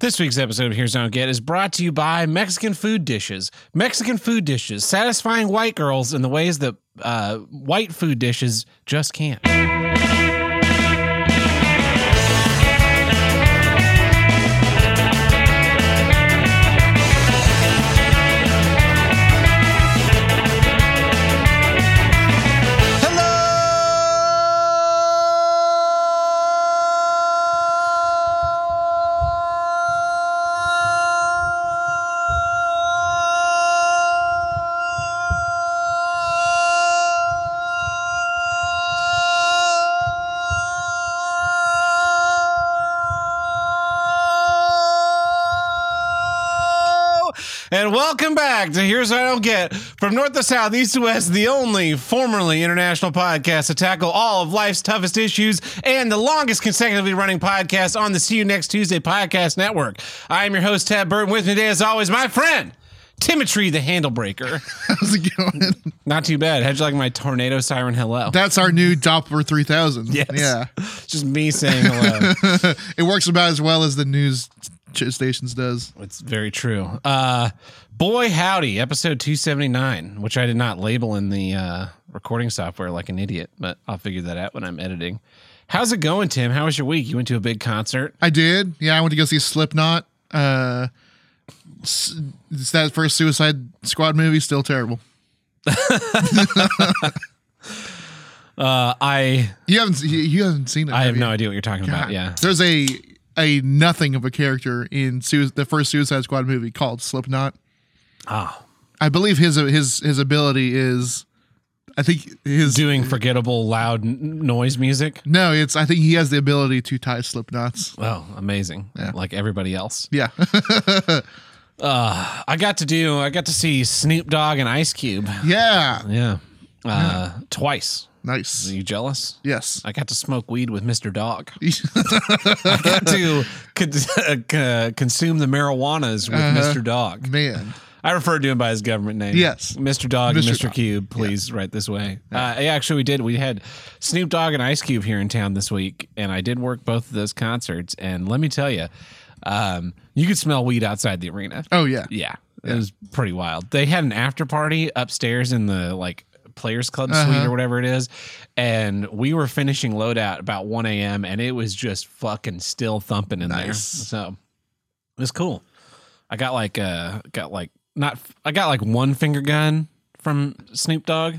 This week's episode of Here's What I Don't Get is brought to you by Mexican food dishes. Mexican food dishes, satisfying white girls in the ways that white food dishes just can't. And welcome back to Here's What I Don't Get, from north to south, east to west, the only formerly international podcast to tackle all of life's toughest issues and the longest consecutively running podcast on the See You Next Tuesday podcast network. I am your host, Ted Burton. With me today, as always, my friend, Timothy the Handle Breaker. How's it going? Not too bad. How'd you like my tornado siren hello? That's our new Doppler 3000. Yes. Yeah. It's just me saying hello. It works about as well as the news stations does. It's very true. Boy howdy, episode 279, which I did not label in the recording software like an idiot, but I'll figure that out when I'm editing. How's it going, Tim? How was your week? You went to a big concert? I did. Yeah, I went to go see Slipknot. It's that first Suicide Squad movie, still terrible. You haven't seen it. I have no idea what you're talking about. Yeah, there's a nothing of a character in the first Suicide Squad movie called Slipknot. Oh. I believe his ability is, I think his doing forgettable loud noise music. No, I think he has the ability to tie slipknots. Oh, amazing! Yeah. Like everybody else. Yeah. I got to see Snoop Dogg and Ice Cube. Yeah. Yeah. Twice. Nice. Are you jealous? Yes. I got to smoke weed with Mr. Dog. I got to consume the marijuanas with Mr. Dog. Man. I referred to him by his government name. Yes. Mr. Dog and Mr. Cube, please write this way. Yeah. Actually, we did. We had Snoop Dogg and Ice Cube here in town this week, and I did work both of those concerts. And let me tell you, you could smell weed outside the arena. Oh, yeah. Yeah. It was pretty wild. They had an after party upstairs in the, like, Players Club suite or whatever it is, and we were finishing loadout about 1 a.m. and it was just fucking still thumping in there. So it was cool. I got like one finger gun from Snoop Dogg.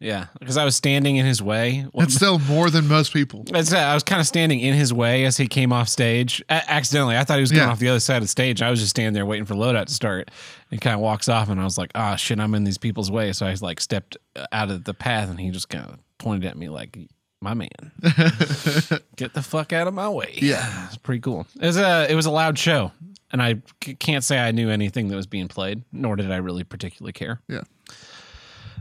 Yeah, because I was standing in his way. That's still more than most people. I was kind of standing in his way as he came off stage accidentally. I thought he was going off the other side of the stage. I was just standing there waiting for loadout to start, and he kind of walks off, and I was like, ah, shit, I'm in these people's way. So I like stepped out of the path, and he just kind of pointed at me like, my man, get the fuck out of my way. Yeah, it's pretty cool. It was a loud show, and I can't say I knew anything that was being played, nor did I really particularly care. Yeah.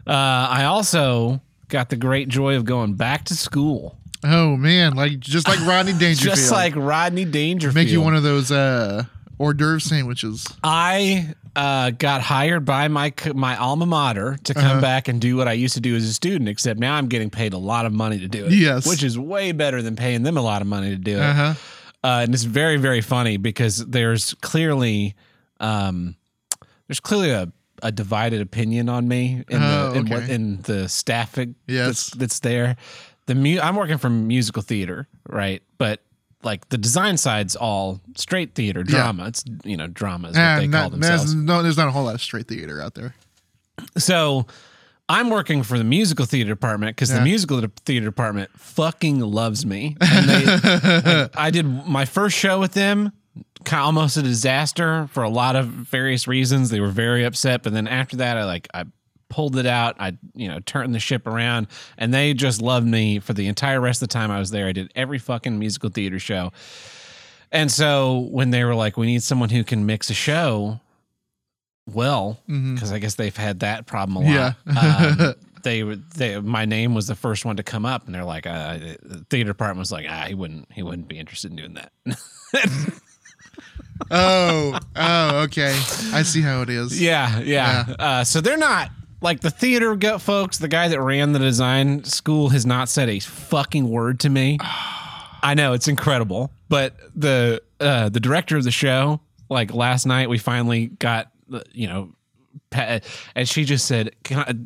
I also got the great joy of going back to school. Oh man, just like Rodney Dangerfield. Just like Rodney Dangerfield. Make you one of those hors d'oeuvre sandwiches. I got hired by my alma mater to come back and do what I used to do as a student, except now I'm getting paid a lot of money to do it. Yes, which is way better than paying them a lot of money to do it. And it's very, very funny because there's clearly a divided opinion on me in the staffing that's there. I'm working from musical theater, right? But like the design side's all straight theater drama. It's drama is what they call themselves. No, there's not a whole lot of straight theater out there. So I'm working for the musical theater department because the musical theater department fucking loves me. And I did my first show with them. Almost a disaster for a lot of various reasons. They were very upset, but then after that, I pulled it out. I turned the ship around, and they just loved me for the entire rest of the time I was there. I did every fucking musical theater show, and so when they were like, "We need someone who can mix a show," well, because I guess they've had that problem a lot. Yeah. My name was the first one to come up, and they're like, the theater department was like, he wouldn't be interested in doing that. Oh, okay. I see how it is. Yeah. So they're not like the theater folks. The guy that ran the design school has not said a fucking word to me. I know, it's incredible. But the director of the show, like last night, we finally got, you know, and she just said,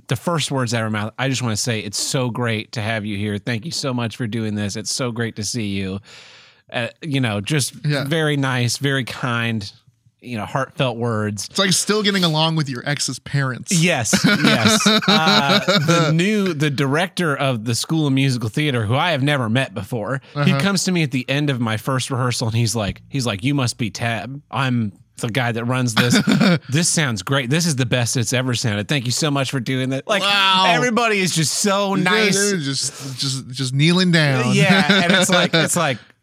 the first words out of her mouth, I just want to say, it's so great to have you here. Thank you so much for doing this. It's so great to see you. You know, just very nice, very kind, you know, heartfelt words. It's like still getting along with your ex's parents. Yes, yes. The director of the School of Musical Theater, who I have never met before, he comes to me at the end of my first rehearsal, and he's like, you must be Tab. I'm the guy that runs this. This sounds great. This is the best it's ever sounded. Thank you so much for doing that. Like, wow. Everybody is just so nice. They're just kneeling down. Yeah, and it's like,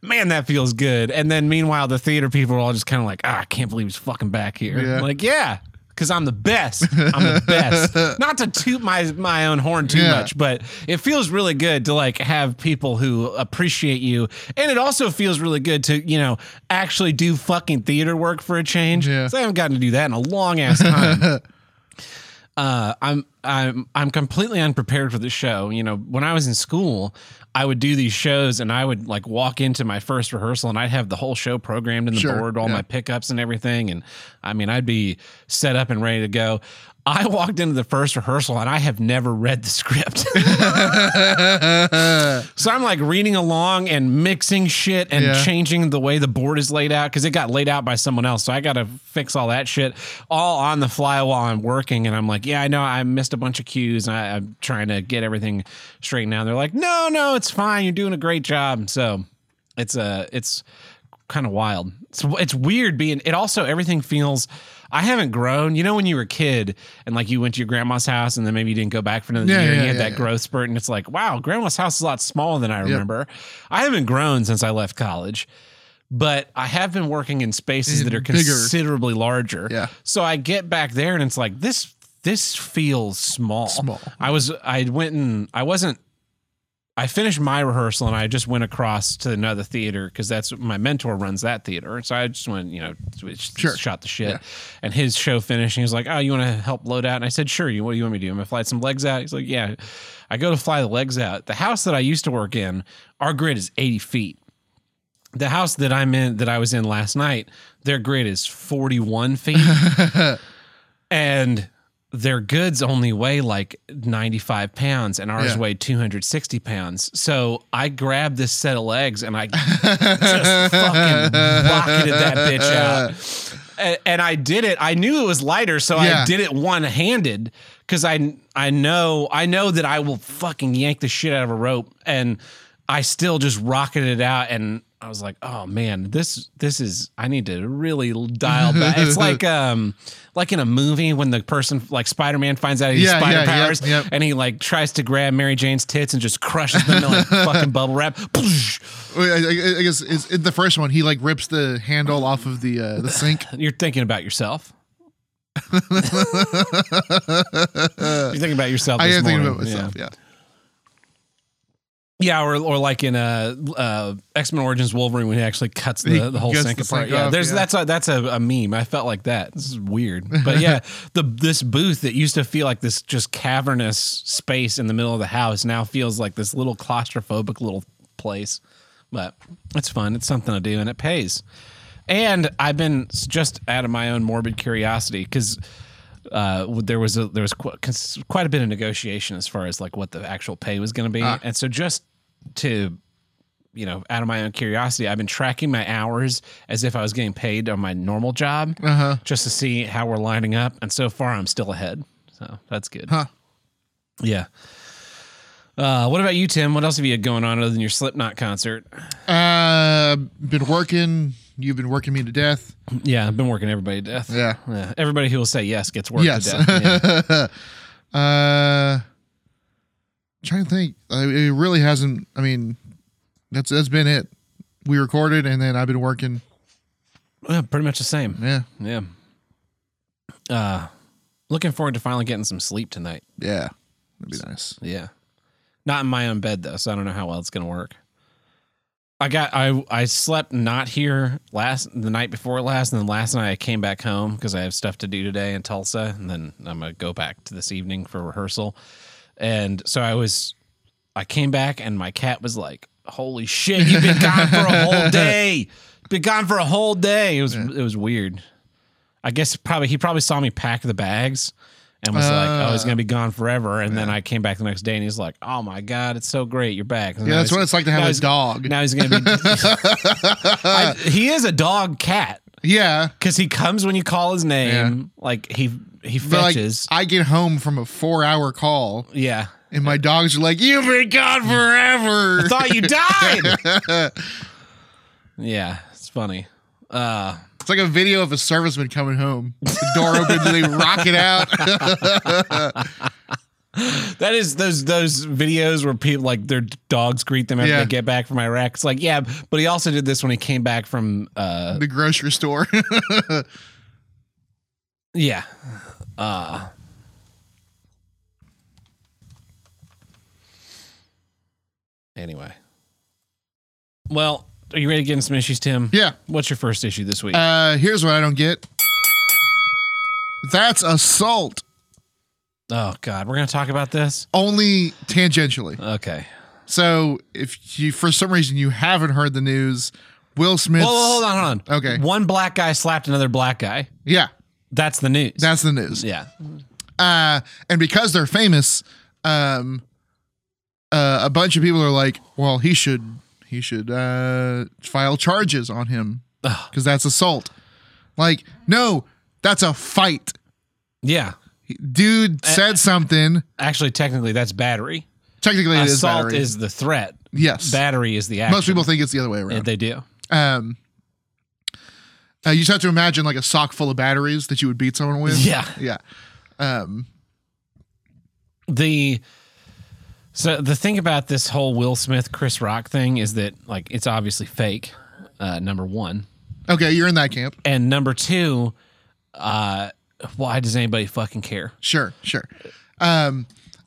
man, that feels good. And then meanwhile, the theater people are all just kind of like, I can't believe he's fucking back here. Yeah. Like, yeah, because I'm the best. I'm the best. Not to toot my own horn too much, but it feels really good to like have people who appreciate you. And it also feels really good to, you know, actually do fucking theater work for a change. Yeah. So I haven't gotten to do that in a long ass time. I'm completely unprepared for the show. You know, when I was in school, I would do these shows and I would like walk into my first rehearsal and I'd have the whole show programmed in the board, all my pickups and everything. And I mean, I'd be set up and ready to go. I walked into the first rehearsal and I have never read the script. So I'm like reading along and mixing shit and changing the way the board is laid out because it got laid out by someone else. So I got to fix all that shit all on the fly while I'm working. And I'm like, yeah, I know I missed a bunch of cues and I'm trying to get everything straightened out. They're like, no, it's fine. You're doing a great job. So it's kind of wild. It's weird being, it also, everything feels, I haven't grown. You know, when you were a kid and like you went to your grandma's house and then maybe you didn't go back for another year and you had that growth spurt and it's like, wow, grandma's house is a lot smaller than I remember. I haven't grown since I left college, but I have been working in spaces that are considerably larger. Yeah. So I get back there and it's like, this feels small. I finished my rehearsal and I just went across to another theater because that's my mentor runs that theater. So I just went, you know, shot the shit and his show finished. And he was like, oh, you want to help load out? And I said, sure. What do you want me to do? I'm going to fly some legs out. He's like, yeah, I go to fly the legs out. The house that I used to work in, our grid is 80 feet. The house that I'm in, that I was in last night, their grid is 41 feet. And their goods only weigh like 95 pounds and ours weigh 260 pounds. So I grabbed this set of legs and I just fucking rocketed that bitch out. And I did it. I knew it was lighter, so I did it one-handed because I know that I will fucking yank the shit out of a rope. And I still just rocketed it out and I was like, oh man, this is, I need to really dial back. It's like in a movie when the person like Spider-Man finds out he's powers and he like tries to grab Mary Jane's tits and just crushes them in like fucking bubble wrap. I guess it's in the first one. He like rips the handle off of the sink. You're thinking about yourself. You're thinking about yourself. I am thinking about myself. Yeah. Yeah, or like in X-Men Origins Wolverine when he actually cuts the whole sink apart. Yeah, that's a meme. I felt like that. This is weird, but yeah, this booth that used to feel like this just cavernous space in the middle of the house now feels like this little claustrophobic little place. But it's fun. It's something to do, and it pays. And I've been just out of my own morbid curiosity because there was quite a bit of negotiation as far as like what the actual pay was going to be, and so just to, you know, out of my own curiosity, I've been tracking my hours as if I was getting paid on my normal job, just to see how we're lining up. And so far, I'm still ahead, so that's good. Huh? Yeah. What about you, Tim? What else have you had going on other than your Slipknot concert? Been working. You've been working me to death. Yeah, I've been working everybody to death. Yeah. Everybody who will say yes gets worked to death. Yeah. Trying to think. It really hasn't. I mean, that's been it. We recorded, and then I've been working. Pretty much the same. Yeah. Looking forward to finally getting some sleep tonight. Yeah, that'd be nice. Yeah. Not in my own bed though, so I don't know how well it's gonna work. I slept not here the night before last, and then last night I came back home because I have stuff to do today in Tulsa, and then I'm gonna go back to this evening for rehearsal. And so I came back and my cat was like, holy shit, you've been gone for a whole day. Been gone for a whole day. It was weird. I guess he probably saw me pack the bags and was like, oh, he's going to be gone forever. And then I came back the next day and he's like, oh my God, it's so great. You're back. And yeah, that's what it's like to have a dog. Now he's going to be... he is a dog cat. Yeah. Because he comes when you call his name. Yeah. Like, he fetches. Like, I get home from a 4-hour call. Yeah. And my dogs are like, you've been gone forever. I thought you died. Yeah, it's funny. It's like a video of a serviceman coming home. The door open, they rock it out. That is those videos where people, like, their dogs greet them after they get back from Iraq. It's like, yeah, but he also did this when he came back from the grocery store. Yeah. Anyway. Well, are you ready to get into some issues, Tim? Yeah. What's your first issue this week? Here's what I don't get. That's assault. Oh, God. We're going to talk about this? Only tangentially. Okay. So if you, for some reason, you haven't heard the news, Will Smith. Well, hold on. Okay. One black guy slapped another black guy. Yeah. That's the news. That's the news. Yeah. And because they're famous, a bunch of people are like, well, he should file charges on him because that's assault. Like, no, that's a fight. Yeah. Dude said something. Actually, technically, that's battery. Technically, it is battery. Assault is the threat. Yes. Battery is the action. Most people think it's the other way around. And they do. You just have to imagine like a sock full of batteries that you would beat someone with. Yeah. Yeah. So the thing about this whole Will Smith, Chris Rock thing is that, like, it's obviously fake, number one. Okay, you're in that camp. And number two, why does anybody fucking care? Sure. But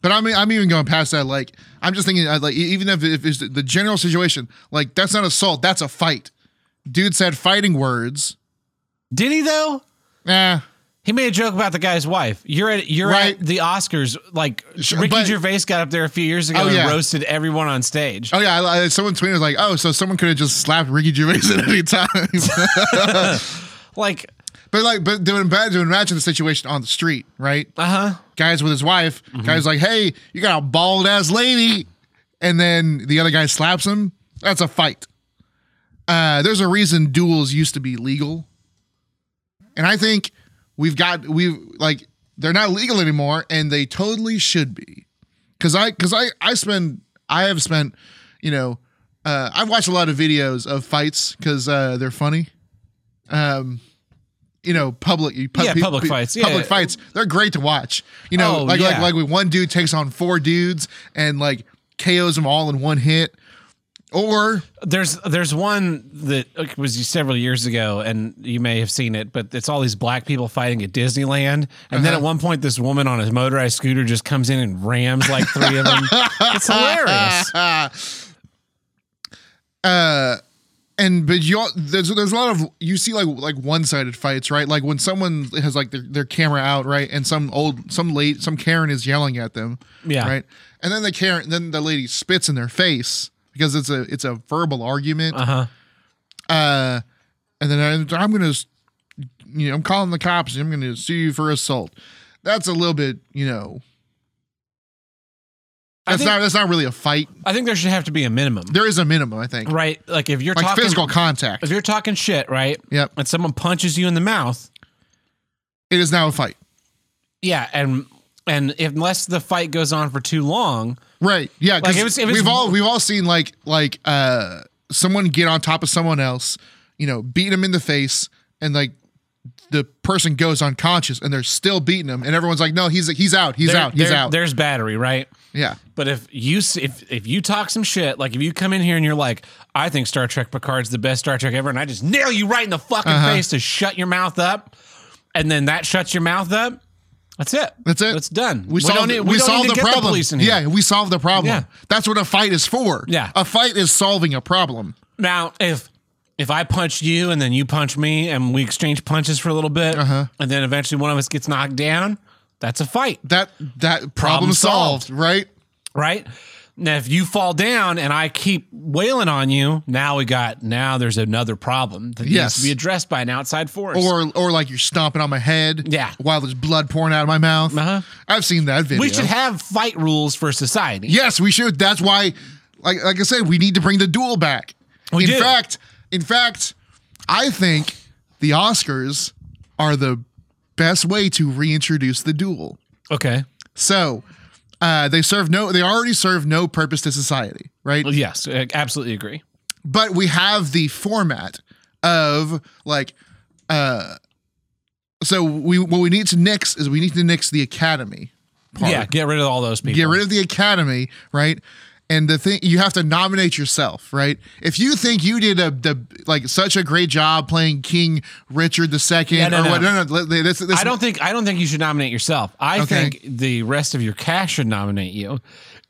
I'm even going past that. Like, I'm just thinking, like, even if it's the general situation, like, that's not assault, that's a fight. Dude said fighting words. Did he, though? Nah. He made a joke about the guy's wife. You're at the Oscars. Like, sure, Ricky Gervais got up there a few years ago and roasted everyone on stage. Oh, yeah. Someone tweeted like, oh, so someone could have just slapped Ricky Gervais at any time. But to imagine the situation on the street, right? Uh-huh. Guy's with his wife. Mm-hmm. Guy's like, hey, you got a bald-ass lady. And then the other guy slaps him. That's a fight. There's a reason duels used to be legal. And I think... We've they're not legal anymore, and they totally should be. Because I've watched a lot of videos of fights because they're funny. Public fights. They're great to watch. You know, like when one dude takes on four dudes and like KOs them all in one hit. Or there's one that was several years ago, and you may have seen it, but it's all these black people fighting at Disneyland, and then at one point, this woman on a motorized scooter just comes in and rams like three of them. It's hilarious. There's a lot of, you see like one-sided fights, right? Like when someone has like their camera out, right, and some Karen is yelling at them, yeah, right, and then the lady spits in their face. Because it's a verbal argument, and then I'm gonna, you know, I'm calling the cops. And I'm gonna sue you for assault. That's a little bit, you know. That's not really a fight. I think there should have to be a minimum. There is a minimum, I think. Right, like if you're like talking physical contact. If you're talking shit, right? Yep. And someone punches you in the mouth, it is now a fight. Yeah, and unless the fight goes on for too long. Right. Yeah. Like we've all seen like someone get on top of someone else, you know, beat him in the face, and like the person goes unconscious, and they're still beating him, and everyone's like, no, he's out. There's battery, right? Yeah. But if you talk some shit, like if you come in here and you're like, I think Star Trek Picard's the best Star Trek ever, and I just nail you right in the fucking face to shut your mouth up, and then that shuts your mouth up. That's it. It's done. We solved the problem. Yeah, we solved the problem. Yeah. That's what a fight is for. Yeah. A fight is solving a problem. Now, if I punch you and then you punch me and we exchange punches for a little bit, and then eventually one of us gets knocked down, that's a fight. That problem solved, right? Right? Now, if you fall down and I keep wailing on you, now there's another problem that needs to be addressed by an outside force. Or like you're stomping on my head while there's blood pouring out of my mouth. Uh-huh. I've seen that video. We should have fight rules for society. Yes, we should. That's why, like I said, we need to bring the duel back. In fact, I think the Oscars are the best way to reintroduce the duel. Okay. So... They already serve no purpose to society, right? Well, yes, I absolutely agree. But we have the format of what we need to nix is the academy part. Yeah, get rid of all those people. Get rid of the academy, right? And the thing, you have to nominate yourself, right? If you think you did such a great job playing King Richard II, I don't think you should nominate yourself. I think the rest of your cast should nominate you,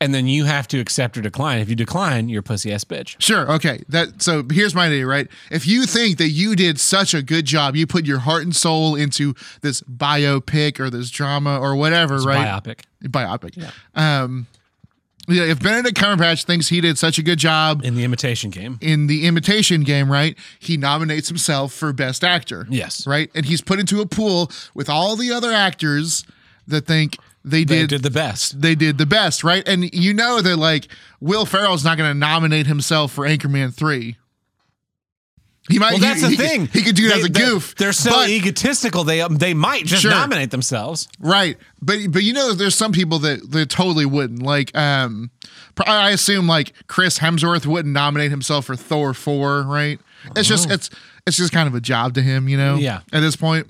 and then you have to accept or decline. If you decline, you're a pussy ass bitch. Sure, okay. So here's my idea, right? If you think that you did such a good job, you put your heart and soul into this biopic or this drama or whatever, right? Biopic. Yeah. Yeah, if Benedict Cumberbatch thinks he did such a good job in The Imitation Game, right? He nominates himself for Best Actor. Yes. Right? And he's put into a pool with all the other actors that think they did the best. They did the best, right? And you know that Will Ferrell's not going to nominate himself for Anchorman 3. He might. Well, that's the thing. He could do it as a goof. They're so egotistical. They might just nominate themselves, right? But you know, there's some people that totally wouldn't. I assume Chris Hemsworth wouldn't nominate himself for Thor 4, right? It's just kind of a job to him, you know. Yeah. At this point,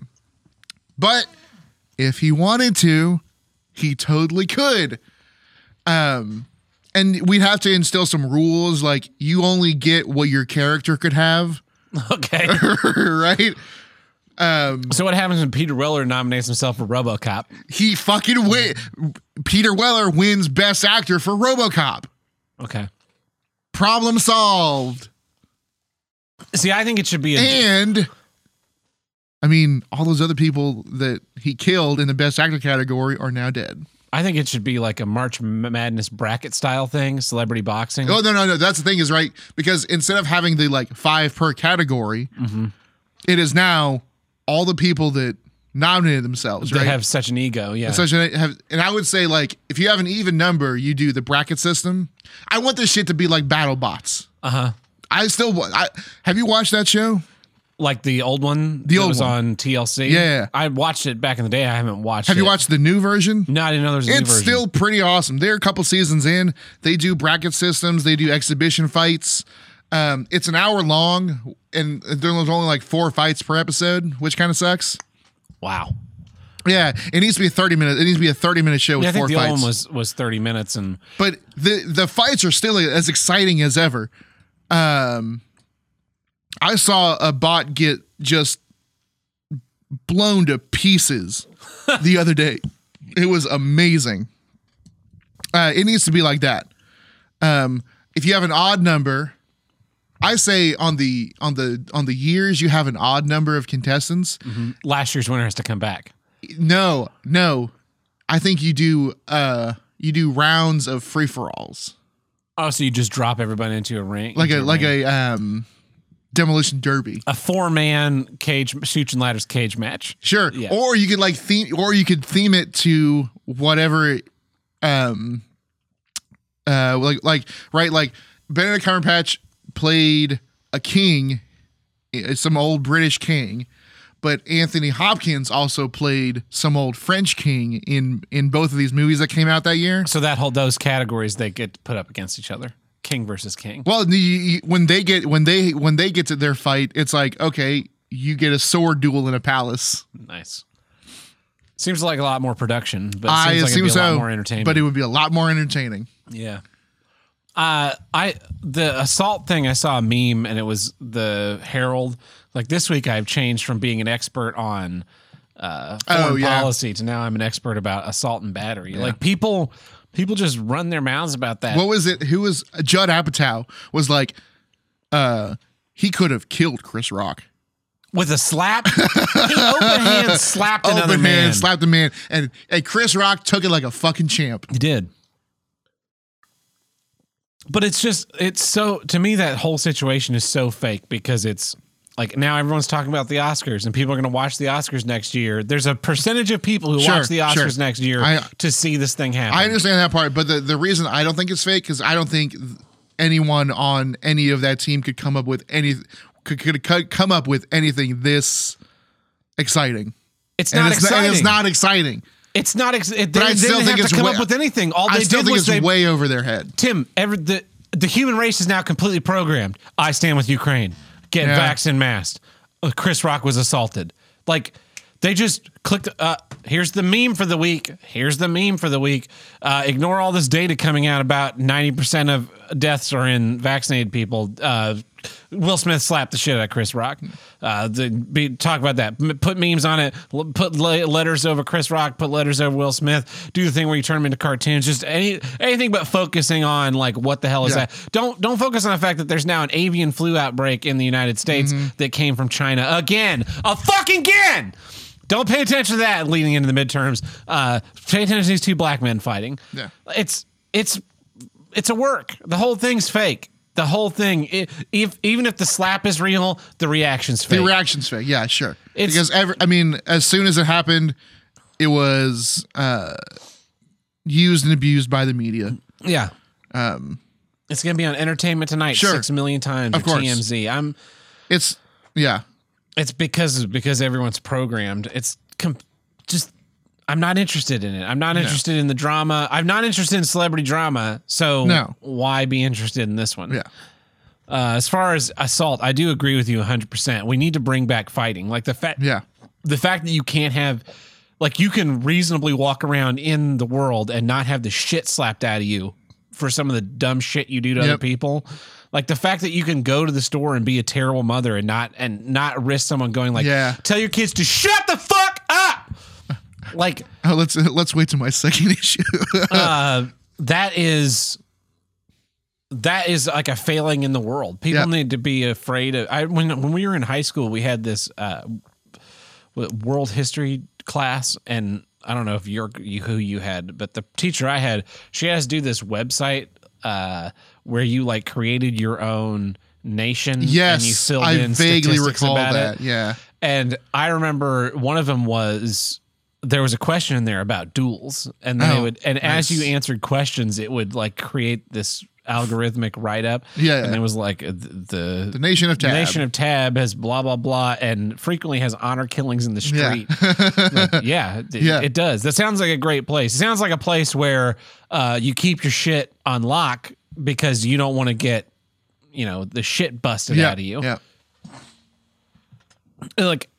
but if he wanted to, he totally could. And we'd have to instill some rules, like you only get what your character could have. Okay. Right? So what happens when Peter Weller nominates himself for RoboCop? He fucking wins. Peter Weller wins Best Actor for RoboCop. Okay. Problem solved. See, I think it should be... all those other people that he killed in the Best Actor category are now dead. I think it should be like a March Madness bracket style thing, celebrity boxing. Oh, no. That's the thing is, right? Because instead of having the 5 per category, it is now all the people that nominated themselves, right? They have such an ego, yeah. And I would say, if you have an even number, you do the bracket system. I want this shit to be like Battle Bots. Uh-huh. Have you watched that show? Like the old one on TLC? Yeah. I watched it back in the day. I haven't watched it. Have you watched the new version? No, I didn't know there was a new version. It's still pretty awesome. They're a couple seasons in. They do bracket systems. They do exhibition fights. It's an hour long, and there's only 4 fights per episode, which kind of sucks. Wow. Yeah, it needs to be 30 minutes. It needs to be a 30-minute show with 4 fights. I think the old one was 30 minutes. But the fights are still as exciting as ever. I saw a bot get just blown to pieces the other day. It was amazing. It needs to be like that. If you have an odd number, I say on the years you have an odd number of contestants, last year's winner has to come back. No, I think you do rounds of free for alls. Oh, so you just drop everybody into a ring, like a demolition derby, a 4-man cage chutes and ladders cage match. Sure, yeah. Or you could theme it to whatever, Benedict Cumberbatch played a king, some old British king, but Anthony Hopkins also played some old French king in both of these movies that came out that year. So those categories they get put up against each other. King versus king. Well, when they get to their fight, it's okay, you get a sword duel in a palace. Nice. Seems like a lot more production, but it seems a lot more entertaining. But it would be a lot more entertaining. Yeah. The assault thing, I saw a meme, and it was the Herald. This week, I've changed from being an expert on foreign policy to now I'm an expert about assault and battery. Yeah. People just run their mouths about that. What was it? Who was Judd Apatow was he could have killed Chris Rock with a slap. He slapped a man, and Chris Rock took it like a fucking champ. He did. But it's just, it's so, to me, that whole situation is so fake because it's like now everyone's talking about the Oscars and people are going to watch the Oscars next year. There's a percentage of people who watch the Oscars next year to see this thing happen. I understand that part, but the reason I don't think it's fake because I don't think anyone on any of that team could come up with any could come up with anything this exciting. It's not exciting. It's not exciting. It's not. They didn't have to come up with anything. All they did was they way over their head. Tim, the human race is now completely programmed. I stand with Ukraine. Get vaxxed and masked. Chris Rock was assaulted. Like they just clicked. Here's the meme for the week. Ignore all this data coming out about 90% of deaths are in vaccinated people. Will Smith slapped the shit out of Chris Rock. Talk about that. Put memes on it. Put letters over Chris Rock. Put letters over Will Smith. Do the thing where you turn them into cartoons. Just anything but focusing on like what the hell is that? Don't focus on the fact that there's now an avian flu outbreak in the United States that came from China again. A fucking again. Don't pay attention to that leading into the midterms. Pay attention to these two black men fighting. Yeah, it's a work. The whole thing's fake. The whole thing, even if the slap is real, the reaction's fake. Yeah, sure. As soon as it happened, it was used and abused by the media. Yeah. It's going to be on Entertainment Tonight 6 million times. Of course. TMZ. It's because everyone's programmed. It's I'm not interested in it. I'm not interested in the drama. I'm not interested in celebrity drama. So why be interested in this one? Yeah. As far as assault, I do agree with you 100%. We need to bring back fighting. Like the fact that you can't have, like you can reasonably walk around in the world and not have the shit slapped out of you for some of the dumb shit you do to other people. Like the fact that you can go to the store and be a terrible mother and not risk someone going like, tell your kids to shut the fuck up. Like let's wait to my second issue. That is like a failing in the world. People need to be afraid of. When we were in high school, we had this world history class, and I don't know if who you had, but the teacher I had, she had us do this website where you like created your own nation. Yes, and you filled in vaguely recall about that. It. Yeah, and I remember one of them was. There was a question in there about duels, and they as you answered questions, it would like create this algorithmic write up. Yeah, and it was like the nation of Tab. The nation of Tab has blah blah blah, and frequently has honor killings in the street. Yeah, it does. That sounds like a great place. It sounds like a place where you keep your shit on lock because you don't want to get the shit busted out of you. Yeah, like.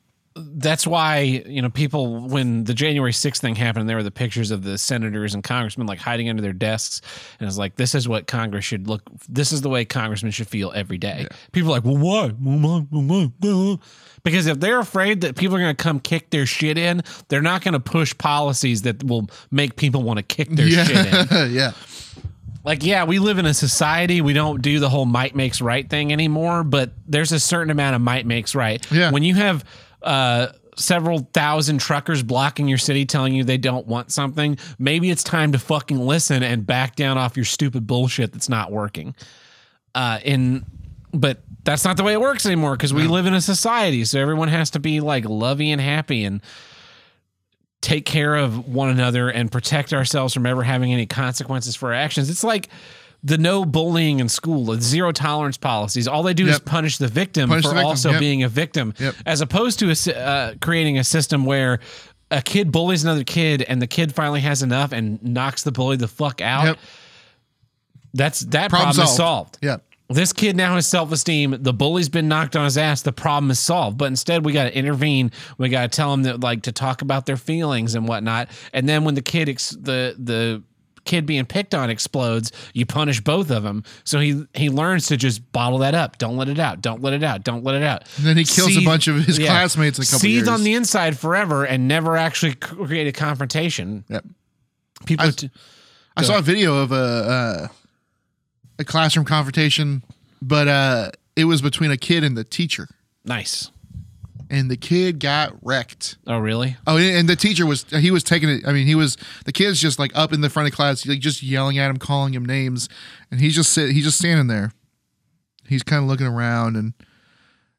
That's why, people, when the January 6th thing happened, there were the pictures of the senators and congressmen like hiding under their desks. And it's like, this is what Congress should look. This is the way congressmen should feel every day. Yeah. People are like, well, why? Because if they're afraid that people are going to come kick their shit in, they're not going to push policies that will make people want to kick their shit in. Yeah. Like, we live in a society. We don't do the whole might makes right thing anymore, but there's a certain amount of might makes right. Yeah. When you have several thousand truckers blocking your city telling you they don't want something, maybe it's time to fucking listen and back down off your stupid bullshit that's not working. But that's not the way it works anymore because we live in a society, so everyone has to be like lovey and happy and take care of one another and protect ourselves from ever having any consequences for our actions. It's like the no bullying in school, the zero tolerance policies, all they do is punish the victim being a victim, as opposed to creating a system where a kid bullies another kid and the kid finally has enough and knocks the bully the fuck out. Yep. That problem is solved. Yeah. This kid now has self-esteem. The bully's been knocked on his ass. The problem is solved. But instead, we got to intervene. We got to tell them that, like, to talk about their feelings and whatnot. And then when the kid, the kid being picked on explodes, you punish both of them. So he learns to just bottle that up. Don't let it out. Don't let it out. Don't let it out. And then he kills a bunch of his classmates in a couple years. Seethed on the inside forever and never actually create a confrontation. Yep. People. I saw a video of a classroom confrontation, but it was between a kid and the teacher. Nice. and the kid got wrecked. Oh, really? Oh, and the teacher was—he was taking it. I mean, he was—the kid's just like up in the front of class, like just yelling at him, calling him names, and he's just standing there. He's kind of looking around, and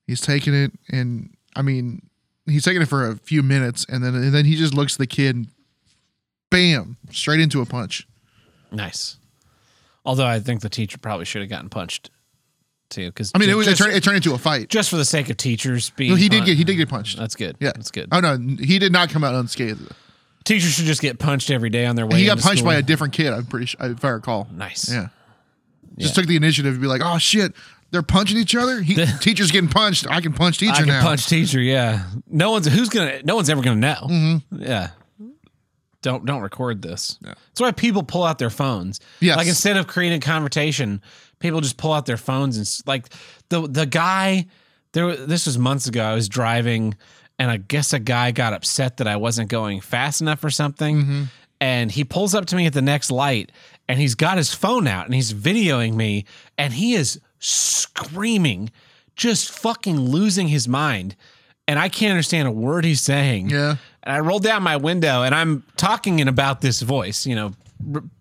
he's taking it, and I mean, he's taking it for a few minutes, and then he just looks at the kid, and bam, straight into a punch. Nice. Although I think the teacher probably should have gotten punched too, because I mean it turned into a fight just for the sake of teachers being. No, he did get punched. That's good. Yeah, that's good. Oh no, he did not come out unscathed. Teachers should just get punched every day on their way. And he got punched by a different kid. I'm pretty sure, if I recall. Nice. Yeah. Just took the initiative to be like, oh shit, they're punching each other. Teacher's getting punched. I can punch teacher now. Punch teacher. Yeah. No one's ever gonna know. Mm-hmm. Yeah. Don't record this. No. That's why people pull out their phones. Yes. Like instead of creating conversation, people just pull out their phones and like the guy. This was months ago. I was driving, and I guess a guy got upset that I wasn't going fast enough or something. Mm-hmm. And he pulls up to me at the next light, and he's got his phone out and he's videoing me, and he is screaming, just fucking losing his mind. And I can't understand a word he's saying. Yeah. And I rolled down my window, and I'm talking in about this voice, you know,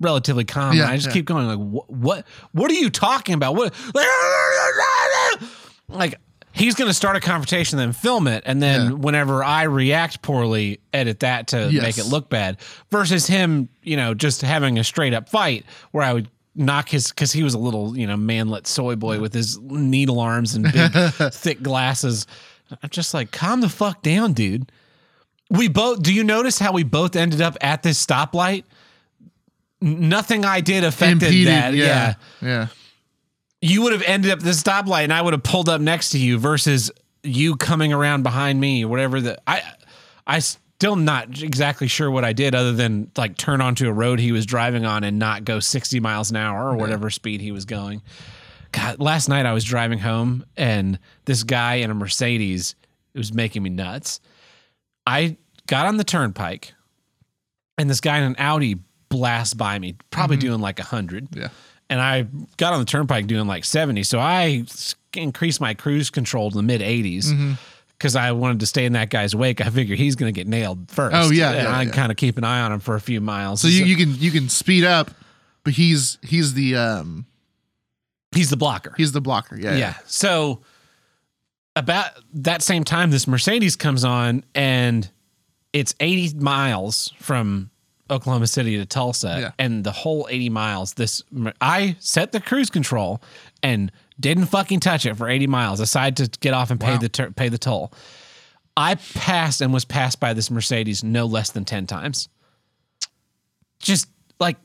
relatively calm. Yeah, and I just keep going, like, what are you talking about? What? Like, he's going to start a conversation, then film it, and then whenever I react poorly, edit that to make it look bad. Versus him, you know, just having a straight-up fight where I would knock his... Because he was a little, you know, manlet soy boy with his needle arms and big, thick glasses. I'm just like, calm the fuck down, dude. Do you notice how we both ended up at this stoplight? Nothing I did affected that. Yeah. Yeah. You would have ended up at this stoplight, and I would have pulled up next to you versus you coming around behind me, whatever I still not exactly sure what I did other than like turn onto a road he was driving on and not go 60 miles an hour or whatever speed he was going. God, last night I was driving home, and this guy in a Mercedes, it was making me nuts. I got on the turnpike, and this guy in an Audi blasts by me, probably doing like 100. Yeah. And I got on the turnpike doing like 70. So I increased my cruise control to the mid 80s because I wanted to stay in that guy's wake. I figure he's going to get nailed first. Oh yeah. And I kind of keep an eye on him for a few miles. So you can speed up, but he's the blocker. He's the blocker. Yeah. Yeah. So about that same time, this Mercedes comes on, and it's 80 miles from Oklahoma City to Tulsa. Yeah. And the whole 80 miles, I set the cruise control and didn't fucking touch it for 80 miles. I decided to get off and pay the toll. I passed and was passed by this Mercedes no less than 10 times. Just put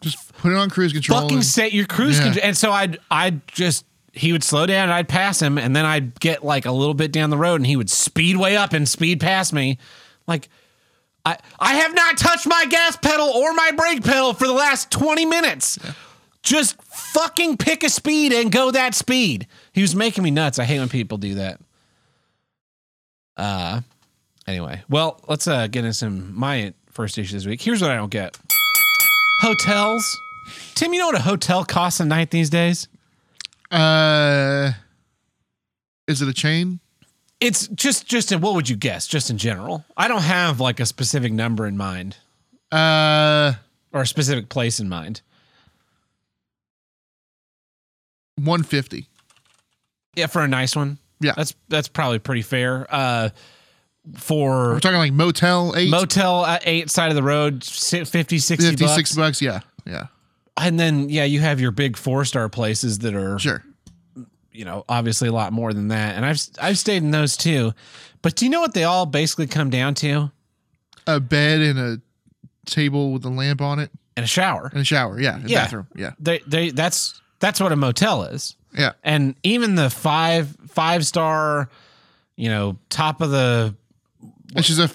it on cruise control. Fucking set your cruise control. And so I'd just... He would slow down, and I'd pass him, and then I'd get like a little bit down the road, and he would speed way up and speed past me. Like, I have not touched my gas pedal or my brake pedal for the last 20 minutes. Yeah. Just fucking pick a speed and go that speed. He was making me nuts. I hate when people do that. Anyway, well, let's get into my first issue this week. Here's what I don't get. Hotels. Tim, you know what a hotel costs a night these days? Is it a chain? It's just what would you guess? Just in general. I don't have like a specific number in mind. Or a specific place in mind. 150. Yeah, for a nice one. Yeah. That's probably pretty fair. We're talking like Motel 8. Motel 8 side of the road, 50, 60 bucks. $56, yeah. Yeah. And then, yeah, you have your big 4-star places that are, sure, you know, obviously a lot more than that. And I've stayed in those too, but do you know what they all basically come down to? A bed and a table with a lamp on it, and a shower. And a shower, yeah, and bathroom, yeah. That's what a motel is. Yeah, and even the five star, you know, top of the. It's just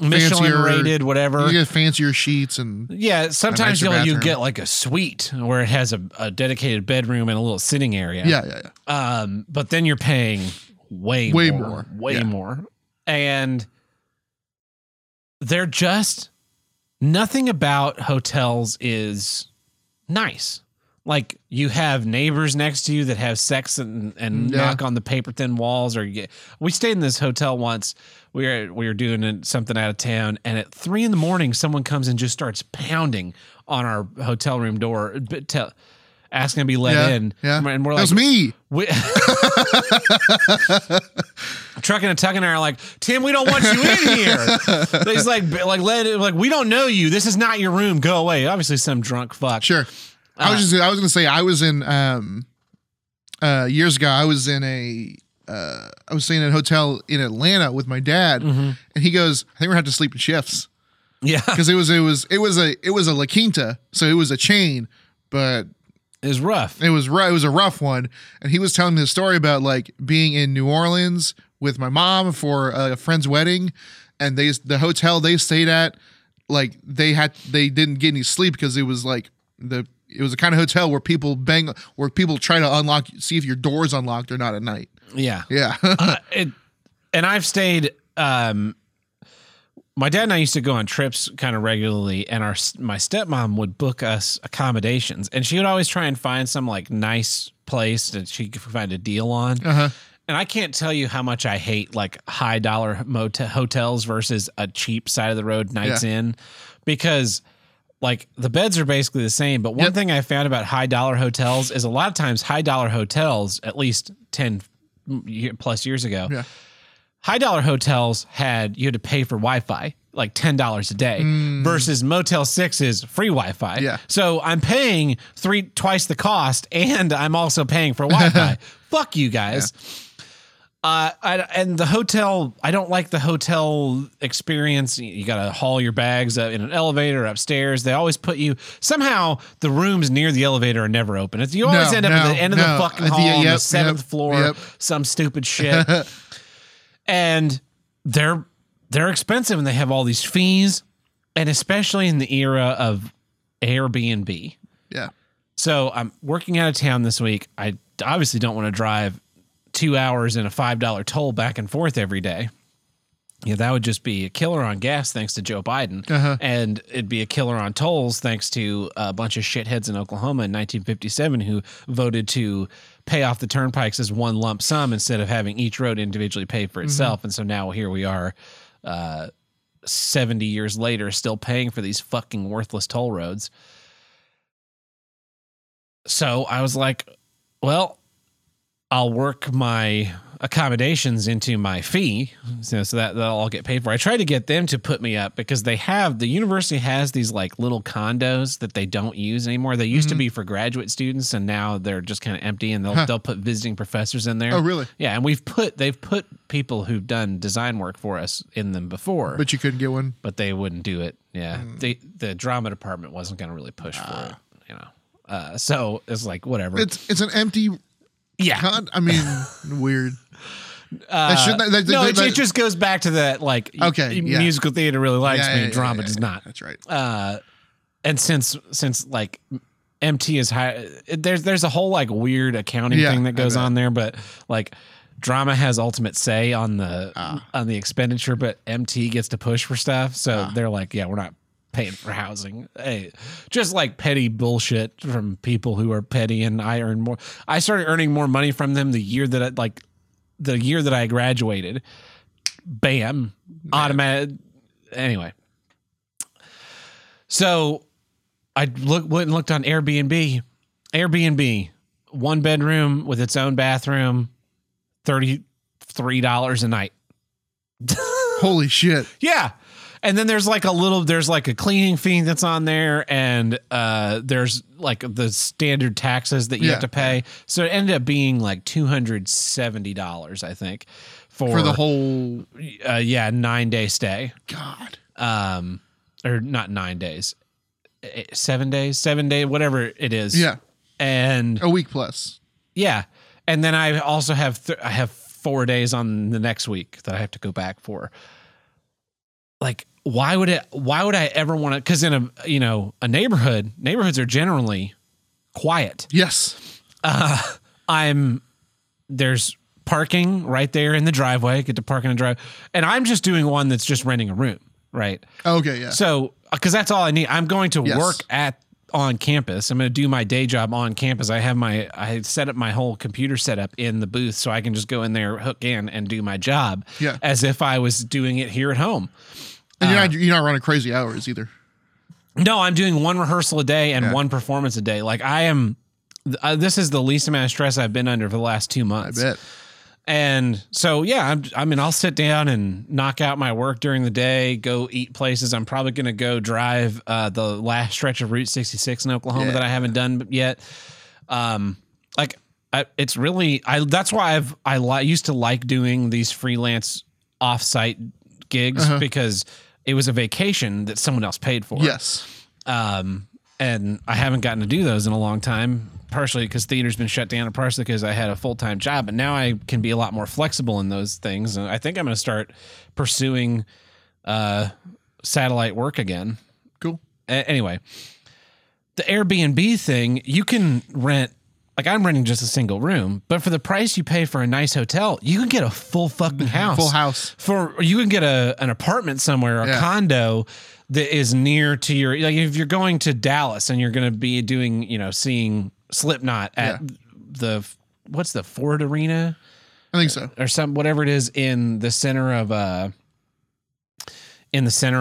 Michelin fancier, rated, whatever. You get fancier sheets and sometimes you get like a suite where it has a dedicated bedroom and a little sitting area. Yeah. But then you're paying way more, and they're just nothing about hotels is nice. Like, you have neighbors next to you that have sex and knock on the paper thin walls, or you get. We stayed in this hotel once. We were doing something out of town, and at 3 a.m, someone comes and just starts pounding on our hotel room door, asking to be let in. Yeah, and we're like, "That's me." Truck and Tuck and I are like, "Tim, we don't want you in here." He's like let it, like, "We don't know you. This is not your room. Go away." Obviously, some drunk fuck. Sure. Years ago, I was staying in a hotel in Atlanta with my dad, and he goes, "I think we're gonna have to sleep in shifts." Yeah. Cause it was a La Quinta. So it was a chain, but it was rough. It was a rough one. And he was telling me the story about like being in New Orleans with my mom for a friend's wedding. And the hotel they stayed at, like they didn't get any sleep because it was like it was a kind of hotel where people try to unlock, see if your door's unlocked or not at night. Yeah. Yeah. And I've stayed, my dad and I used to go on trips kind of regularly, and my stepmom would book us accommodations, and she would always try and find some like nice place that she could find a deal on. Uh-huh. And I can't tell you how much I hate like high dollar hotels versus a cheap side of the road Nights In, because like the beds are basically the same, but one thing I found about high dollar hotels is a lot of times high dollar hotels, at least 10 plus years ago, high dollar hotels you had to pay for Wi-Fi like $10 a day versus Motel 6's free Wi-Fi. Yeah. So I'm paying twice the cost, and I'm also paying for Wi-Fi. Fuck you guys. Yeah. I don't like the hotel experience. You got to haul your bags in an elevator upstairs. They always put you, somehow the rooms near the elevator are never open. You always end up at the end of the fucking hall on the seventh floor, some stupid shit. And they're expensive, and they have all these fees, and especially in the era of Airbnb. Yeah. So I'm working out of town this week. I obviously don't want to drive 2 hours in a $5 toll back and forth every day. Yeah, that would just be a killer on gas thanks to Joe Biden. Uh-huh. And it'd be a killer on tolls thanks to a bunch of shitheads in Oklahoma in 1957 who voted to pay off the turnpikes as one lump sum instead of having each road individually pay for itself. And so now here we are 70 years later still paying for these fucking worthless toll roads. So I was like, well, I'll work my accommodations into my fee, so that that'll all get paid for. I try to get them to put me up because the university has these like little condos that they don't use anymore. They used to be for graduate students, and now they're just kind of empty, and they'll put visiting professors in there. Oh, really? Yeah, and they've put people who've done design work for us in them before. But you couldn't get one? But they wouldn't do it. Yeah. The drama department wasn't going to really push for it, you know. So it's like whatever. It's an empty weird. It just goes back to that, like, musical theater really likes me, drama does not. That's right. And since like MT is high, there's a whole like weird accounting thing that goes on there, but like drama has ultimate say on the expenditure, but MT gets to push for stuff, so they're like, yeah, we're not paying for housing. Hey, just like petty bullshit from people who are petty, and I started earning more money from them the year that I graduated. Bam. Automatic. Anyway. So I went and looked on Airbnb. Airbnb, one bedroom with its own bathroom, $33 a night. Holy shit. Yeah. And then there's like a cleaning fee that's on there, and there's like the standard taxes that you have to pay. So it ended up being like $270, I think, for the whole 9-day stay. God, or not 9 days, 7 days, 7 day, whatever it is. Yeah, and a week plus. Yeah, and then I also have I have 4 days on the next week that I have to go back for. Like, why would I ever want to? Because in a neighborhood, neighborhoods are generally quiet. Yes. There's parking right there in the driveway. Get to park in the drive. And I'm just doing one that's just renting a room. Right. Okay. Yeah. So, because that's all I need. I'm going to work at on campus. I'm going to do my day job on campus. I set up my whole computer setup in the booth so I can just go in there, hook in, and do my job as if I was doing it here at home. And you're not running crazy hours either. No, I'm doing one rehearsal a day and one performance a day. Like I am, this is the least amount of stress I've been under for the last 2 months. I bet. And so, I'll sit down and knock out my work during the day, go eat places. I'm probably going to go drive the last stretch of Route 66 in Oklahoma that I haven't done yet. That's why I used to like doing these freelance offsite gigs because it was a vacation that someone else paid for. Yes. And I haven't gotten to do those in a long time, partially because theater's been shut down and partially because I had a full-time job. But now I can be a lot more flexible in those things. And I think I'm going to start pursuing satellite work again. Cool. Anyway, the Airbnb thing, you can rent. Like I'm renting just a single room, but for the price you pay for a nice hotel, you can get a full fucking house. Full house. You can get an apartment somewhere, a condo that is near to your. Like if you're going to Dallas and you're going to be doing, seeing Slipknot at what's the Ford Arena? I think so, or some whatever it is in the center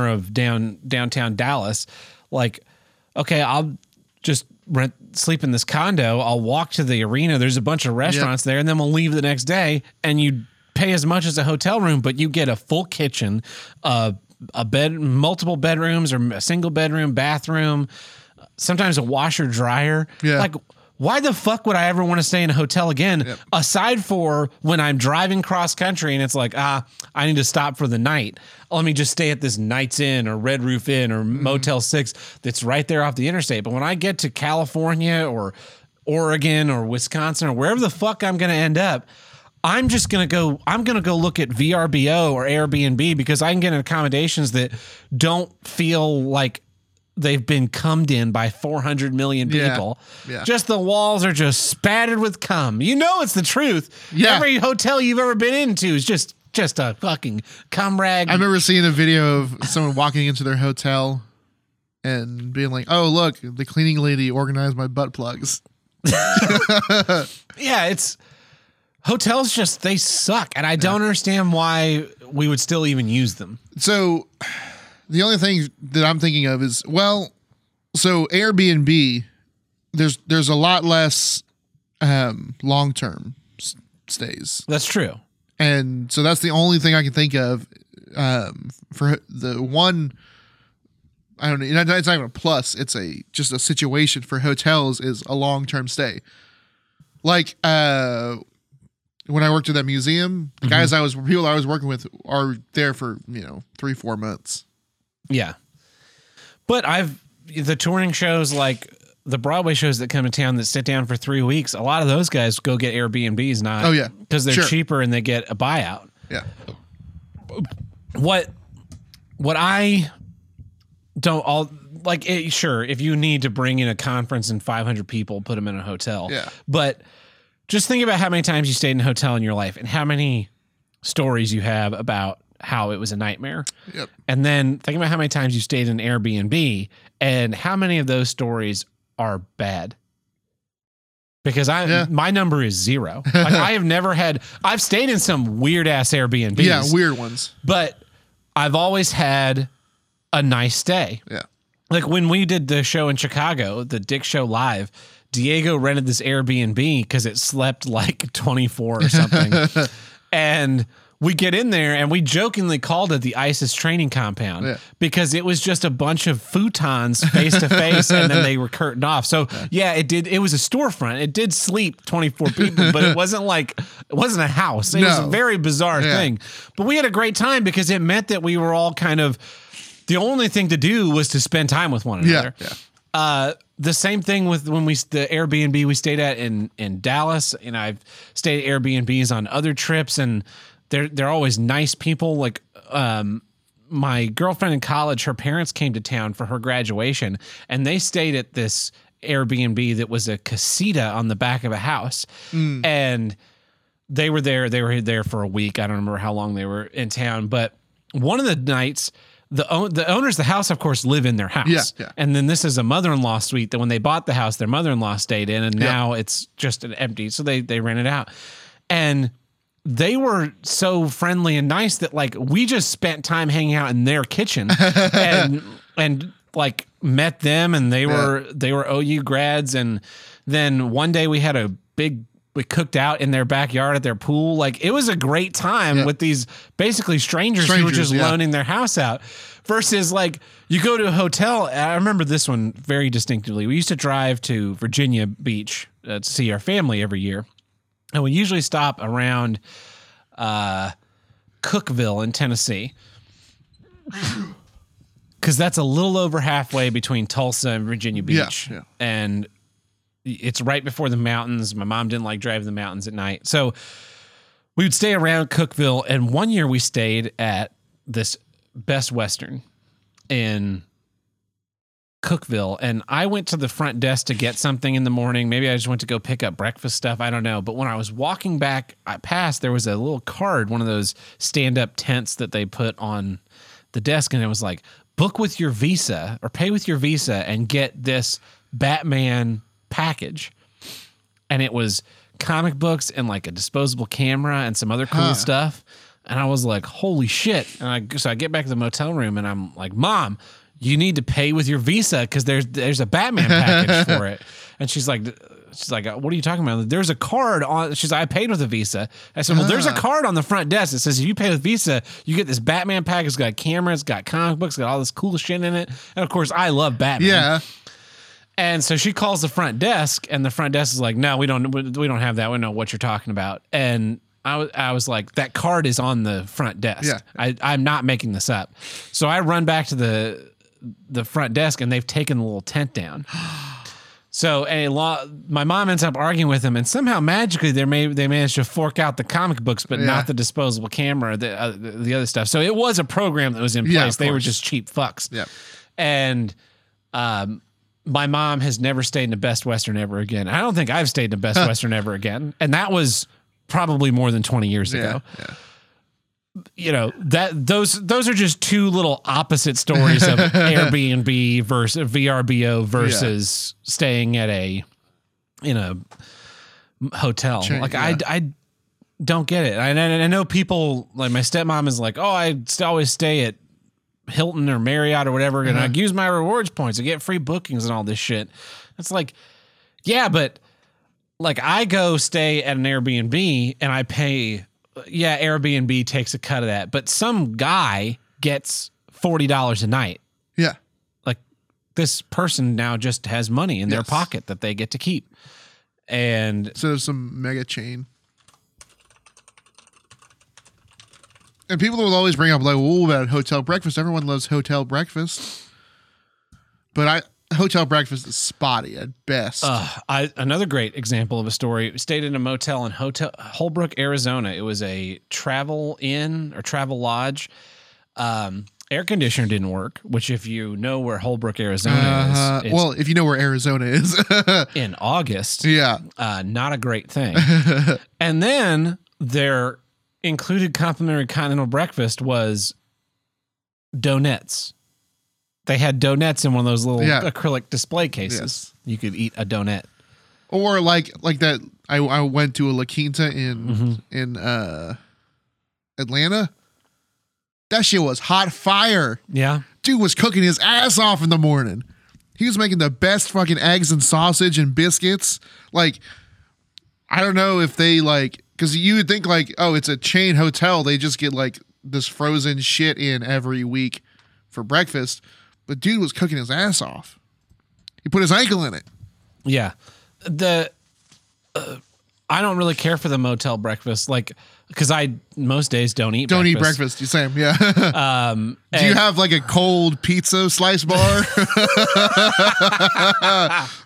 of downtown Dallas. Like, okay, I'll just sleep in this condo. I'll walk to the arena. There's a bunch of restaurants there, and then we'll leave the next day. And you pay as much as a hotel room, but you get a full kitchen, a bed, multiple bedrooms, or a single bedroom, bathroom, sometimes a washer dryer. Yeah. Like, why the fuck would I ever want to stay in a hotel again? Yep. Aside for when I'm driving cross country and it's like, I need to stop for the night. Let me just stay at this Knights Inn or Red Roof Inn or Motel 6 that's right there off the interstate. But when I get to California or Oregon or Wisconsin or wherever the fuck I'm going to end up, I'm just going to go. I'm going to go look at VRBO or Airbnb because I can get accommodations that don't feel like they've been cummed in by 400 million people. Yeah. Just the walls are just spattered with cum. You know it's the truth. Yeah. Every hotel you've ever been into is just a fucking cum rag. I remember seeing a video of someone walking into their hotel and being like, "Oh, look, the cleaning lady organized my butt plugs." It's hotels just they suck, and I don't understand why we would still even use them. So the only thing that I'm thinking of is, so Airbnb, there's a lot less long-term stays. That's true. And so that's the only thing I can think of for the one, I don't know, it's not even a plus, it's just a situation for hotels is a long-term stay. Like when I worked at that museum, the guys people I was working with are there for, 3-4 months. Yeah. But the touring shows, like the Broadway shows that come to town that sit down for 3 weeks, a lot of those guys go get Airbnbs, because they're cheaper and they get a buyout. Yeah. What I don't if you need to bring in a conference and 500 people, put them in a hotel. Yeah. But just think about how many times you stayed in a hotel in your life and how many stories you have about how it was a nightmare. Yep. And then think about how many times you stayed in Airbnb and how many of those stories are bad. Because my number is 0. Like I've stayed in some weird ass Airbnbs. Yeah, weird ones. But I've always had a nice day. Yeah. Like when we did the show in Chicago, the Dick Show Live, Diego rented this Airbnb because it slept like 24 or something. And we get in there and we jokingly called it the ISIS training compound because it was just a bunch of futons face to face and then they were curtained off. So it did. It was a storefront. It did sleep 24 people, but it wasn't a house. It was a very bizarre thing, but we had a great time because it meant that we were all kind of, the only thing to do was to spend time with one another. Yeah. The same thing with the Airbnb we stayed at in Dallas, and I've stayed at Airbnbs on other trips, and they're always nice people. Like my girlfriend in college, her parents came to town for her graduation, and they stayed at this Airbnb that was a casita on the back of a house, and they were there. They were there for a week. I don't remember how long they were in town, but one of the nights the owners of the house, of course, live in their house. Yeah, yeah. And then this is a mother-in-law suite that when they bought the house, their mother-in-law stayed in, and now it's just an empty. So they rent it out. And they were so friendly and nice that, like, we just spent time hanging out in their kitchen and like met them, and they were OU grads. And then one day we had we cooked out in their backyard at their pool. Like, it was a great time with these basically strangers who were just loaning their house out, versus like you go to a hotel. I remember this one very distinctively. We used to drive to Virginia Beach to see our family every year. And we usually stop around Cookeville in Tennessee, because that's a little over halfway between Tulsa and Virginia Beach. Yeah, yeah. And it's right before the mountains. My mom didn't like driving the mountains at night. So we would stay around Cookeville. And one year we stayed at this Best Western in Cookeville, and I went to the front desk to get something in the morning. Maybe I just went to go pick up breakfast stuff. I don't know. But when I was walking back, I passed, there was a little card, one of those stand-up tents that they put on the desk, and it was like, book with your Visa or pay with your Visa and get this Batman package. And it was comic books and like a disposable camera and some other cool stuff. And I was like, holy shit. And so I get back to the motel room and I'm like, Mom, you need to pay with your Visa because there's a Batman package for it. And she's like, what are you talking about? There's a card on. She's like, I paid with a Visa. I said, well, there's a card on the front desk that says if you pay with Visa, you get this Batman package. It's got cameras, got comic books, got all this cool shit in it. And of course, I love Batman. Yeah. And so she calls the front desk, and the front desk is like, no, we don't have that. We don't know what you're talking about. And I was like, that card is on the front desk. Yeah. I'm not making this up. So I run back to the front desk, and they've taken the little tent down. So my mom ends up arguing with them, and somehow magically they managed to fork out the comic books, but not the disposable camera, the other stuff. So it was a program that was in place. They were just cheap fucks. Yeah. And my mom has never stayed in a Best Western ever again. I don't think I've stayed in a Best Western ever again. And that was probably more than 20 years ago. Yeah. You know, that those are just two little opposite stories of Airbnb versus VRBO versus staying at in a hotel. Sure, like I don't get it. And I know people, like my stepmom is like, oh, I always stay at Hilton or Marriott or whatever, and I use my rewards points to get free bookings and all this shit. It's like, yeah, but like I go stay at an Airbnb and I pay. Yeah, Airbnb takes a cut of that, but some guy gets $40 a night. Yeah. Like this person now just has money in their pocket that they get to keep. And so there's some mega chain. And people will always bring up like, oh, about hotel breakfast. Everyone loves hotel breakfast. But hotel breakfast is spotty at best. Another great example of a story. We stayed in a motel in Holbrook, Arizona. It was a travel inn or travel lodge. Air conditioner didn't work, which if you know where Holbrook, Arizona is. Well, if you know where Arizona is. In August. Yeah. Not a great thing. And then their included complimentary continental breakfast was donuts. They had donuts in one of those little acrylic display cases. Yes. You could eat a donut. Or like that, I went to a La Quinta in Atlanta. That shit was hot fire. Yeah. Dude was cooking his ass off in the morning. He was making the best fucking eggs and sausage and biscuits. Like, I don't know if they like, because you would think like, oh, it's a chain hotel. They just get like this frozen shit in every week for breakfast. But dude was cooking his ass off. He put his ankle in it. Yeah. I don't really care for the motel breakfast, like, because I most days don't eat breakfast. You same, yeah. Do you have like a cold pizza slice bar?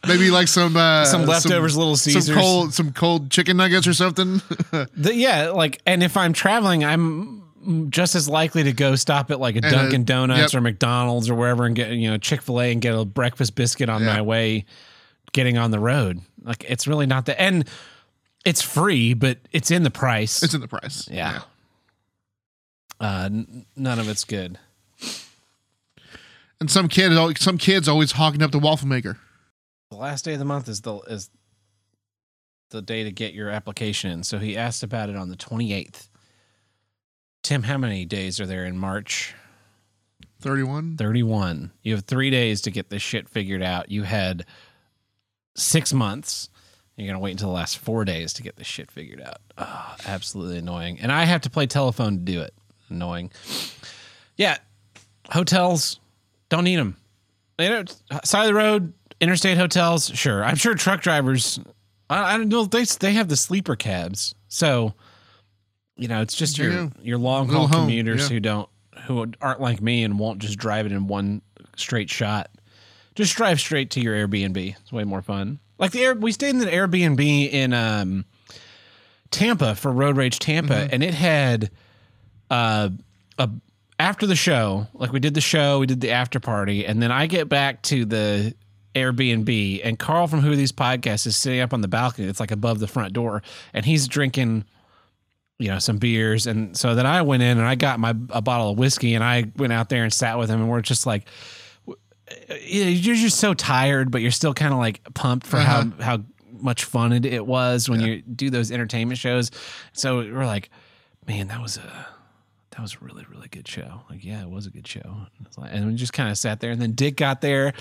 Maybe like some leftovers, Little Caesars, some cold chicken nuggets or something. And if I'm traveling, I'm just as likely to go stop at like a Dunkin' Donuts or McDonald's or wherever and get, you know, Chick-fil-A and get a breakfast biscuit on my way getting on the road. Like, it's really not that, and it's free, but it's in the price. Yeah. None of it's good. And some kid's always hogging up the waffle maker. The last day of the month is the day to get your application in. So he asked about it on the 28th. Tim, how many days are there in March? 31. 31. You have 3 days to get this shit figured out. You had 6 months. You're going to wait until the last 4 days to get this shit figured out. Oh, absolutely annoying. And I have to play telephone to do it. Annoying. Yeah. Hotels. Don't need them. They don't, side of the road, interstate hotels. Sure. I'm sure truck drivers, I don't know. They have the sleeper cabs. So, you know, it's just your long haul commuters who aren't like me and won't just drive it in one straight shot. Just drive straight to your Airbnb. It's way more fun. Like we stayed in an Airbnb in Tampa for Road Rage Tampa, mm-hmm. and it had after the show. Like we did the show, we did the after party, and then I get back to the Airbnb, and Carl from Who Are These Podcasts is sitting up on the balcony. It's like above the front door, and he's drinking, you know, some beers. And so then I went in and I got a bottle of whiskey, and I went out there and sat with him, and we're just like, you're just so tired, but you're still kind of like pumped for how much fun it was when you do those entertainment shows. So we're like, man, that was a really, really good show. Like, yeah, it was a good show. And we just kind of sat there, and then Dick got there,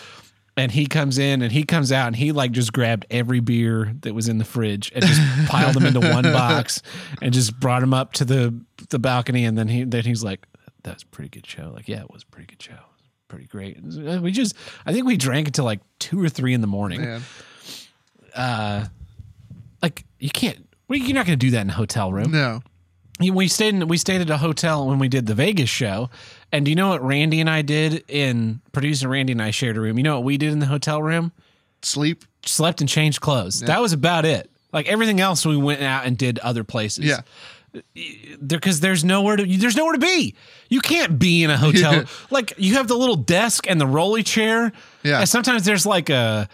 and he comes in and he comes out, and he like just grabbed every beer that was in the fridge and just piled them into one box and just brought them up to the balcony. And then he's like, that was a pretty good show. Like, yeah, it was a pretty good show. Pretty great. I think we drank until like 2 or 3 in the morning. Man. Like you can't. You're not going to do that in a hotel room. No. We stayed at a hotel when we did the Vegas show, and do you know what Randy and I did in producer Randy and I shared a room. You know what we did in the hotel room? Sleep. Slept and changed clothes. Yeah. That was about it. Like everything else, we went out and did other places. Yeah. Because there's nowhere to be. You can't be in a hotel. Like you have the little desk and the rolly chair. Yeah. And sometimes there's like a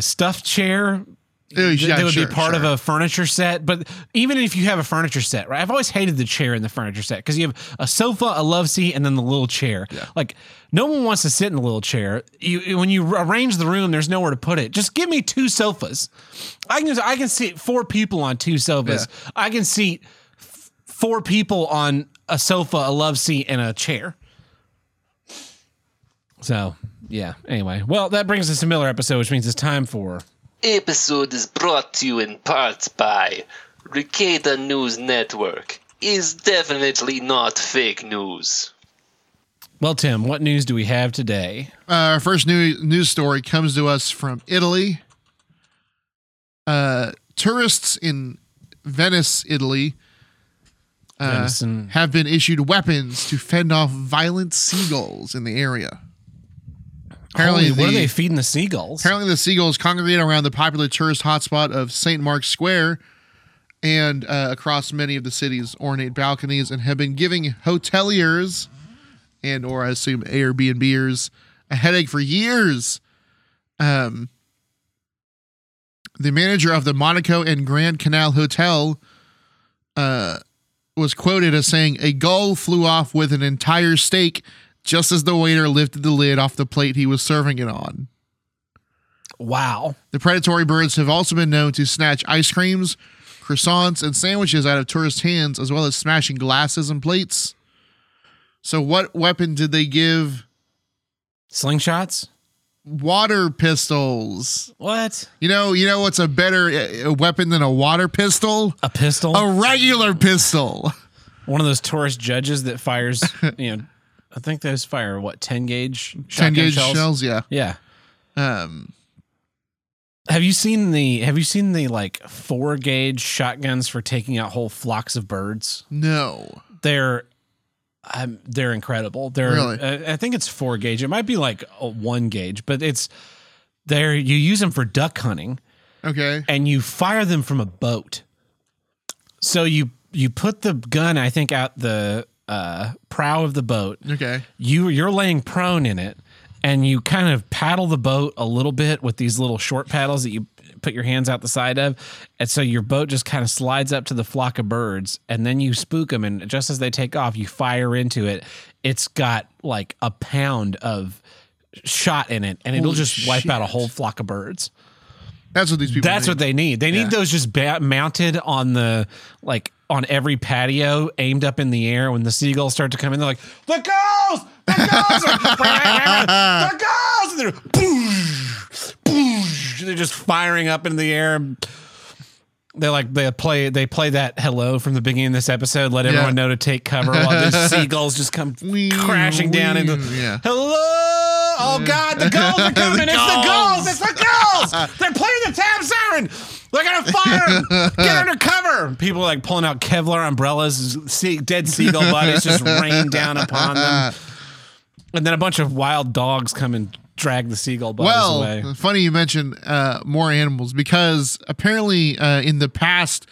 stuffed chair. That would be part of a furniture set. But even if you have a furniture set, right? I've always hated the chair in the furniture set because you have a sofa, a love seat, and then the little chair. Yeah. Like no one wants to sit in the little chair. When you arrange the room, there's nowhere to put it. Just give me 2 sofas. I can seat 4 people on 2 sofas. Yeah. I can seat 4 people on a sofa, a love seat, and a chair. So yeah. Anyway, well, that brings us to Miller episode, which means it's time for. Episode is brought to you in part by Ricada News Network. Is definitely not fake news. Well, Tim, what news do we have today? Our first news story comes to us from Italy. Tourists in Venice, Italy, have been issued weapons to fend off violent seagulls in the area. Apparently, what are they feeding the seagulls? Apparently, the seagulls congregate around the popular tourist hotspot of St. Mark's Square and across many of the city's ornate balconies, and have been giving hoteliers and, or I assume, Airbnbers a headache for years. The manager of the Monaco and Grand Canal Hotel was quoted as saying, "A gull flew off with an entire steak just as the waiter lifted the lid off the plate he was serving it on." Wow. The predatory birds have also been known to snatch ice creams, croissants, and sandwiches out of tourist hands, as well as smashing glasses and plates. So what weapon did they give? Slingshots? Water pistols. What? You know what's a better weapon than a water pistol? A pistol? A regular pistol. One of those tourist judges that fires, you know, I think those fire, 10-gauge shotgun 10-gauge shells? Yeah. Yeah. Have you seen the like 4-gauge shotguns for taking out whole flocks of birds? No. They're incredible. They're really? I think it's 4-gauge. It might be like a 1-gauge, but you use them for duck hunting. Okay. And you fire them from a boat. So you put the gun, I think, out the prow of the boat. Okay. You're laying prone in it, and you kind of paddle the boat a little bit with these little short paddles that you put your hands out the side of. And so your boat just kind of slides up to the flock of birds, and then you spook them, and just as they take off, you fire into it. it's got like a pound of shot in it, and it'll just wipe out a whole flock of birds. That's what these people That's need. What they need. They need those just mounted on the, like, on every patio, aimed up in the air. When the seagulls start to come in, they're like, the gulls! The gulls! The gulls! And they're boosh, boosh. They're just firing up in the air. They're like, they play that hello from the beginning of this episode, let everyone know to take cover while the seagulls just come crashing down into hello! Oh, God, the gulls are coming. It's the gulls. They're playing the tab siren. They're going to fire them. Get under cover. People are like pulling out Kevlar umbrellas. Dead seagull bodies just rain down upon them. And then a bunch of wild dogs come and drag the seagull bodies away. Well, funny you mentioned more animals, because apparently in the past,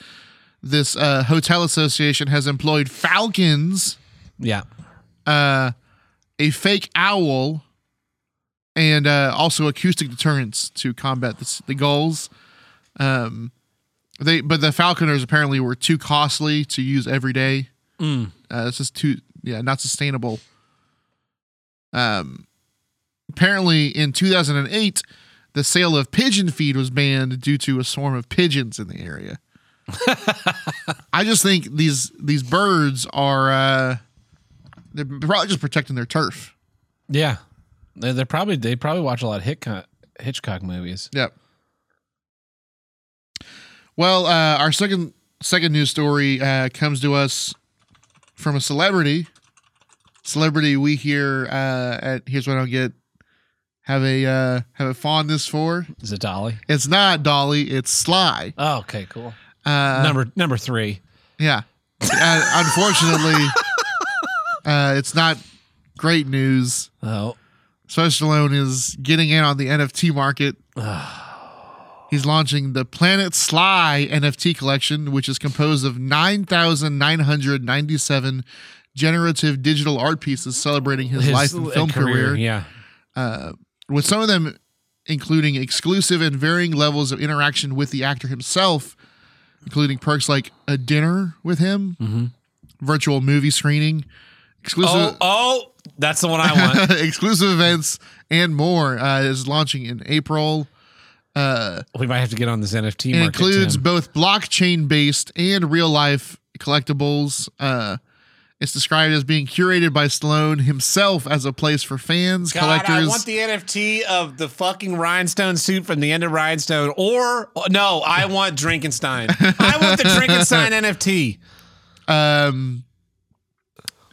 this hotel association has employed falcons. Yeah. A fake owl. And also acoustic deterrents to combat the gulls. But the falconers apparently were too costly to use every day. This is too, not sustainable. Apparently, in 2008, the sale of pigeon feed was banned due to a swarm of pigeons in the area. I just think these birds are they're probably just protecting their turf. Yeah. They probably watch a lot of Hitchcock movies. Yep. Well, our second news story comes to us from a celebrity. Celebrity we here at Here's What I Don't Get have a fondness for. Is it Dolly? It's not Dolly. It's Sly. Oh, okay, cool. Number three. Yeah. Unfortunately, it's not great news. Oh. Sylvester Stallone is getting in on the NFT market. He's launching the Planet Sly NFT collection, which is composed of 9,997 generative digital art pieces celebrating his life and film career. Yeah, with some of them including exclusive and varying levels of interaction with the actor himself, including perks like a dinner with him, virtual movie screening, exclusive. Oh. That's the one I want. Exclusive events and more is launching in April. We might have to get on this NFT market. It includes both blockchain-based and real-life collectibles. It's described as being curated by Stallone himself as a place for fans, collectors. I want the NFT of the fucking Rhinestone suit from the end of Rhinestone. Or, no, I want Drinkenstein. I want the Drinkenstein NFT.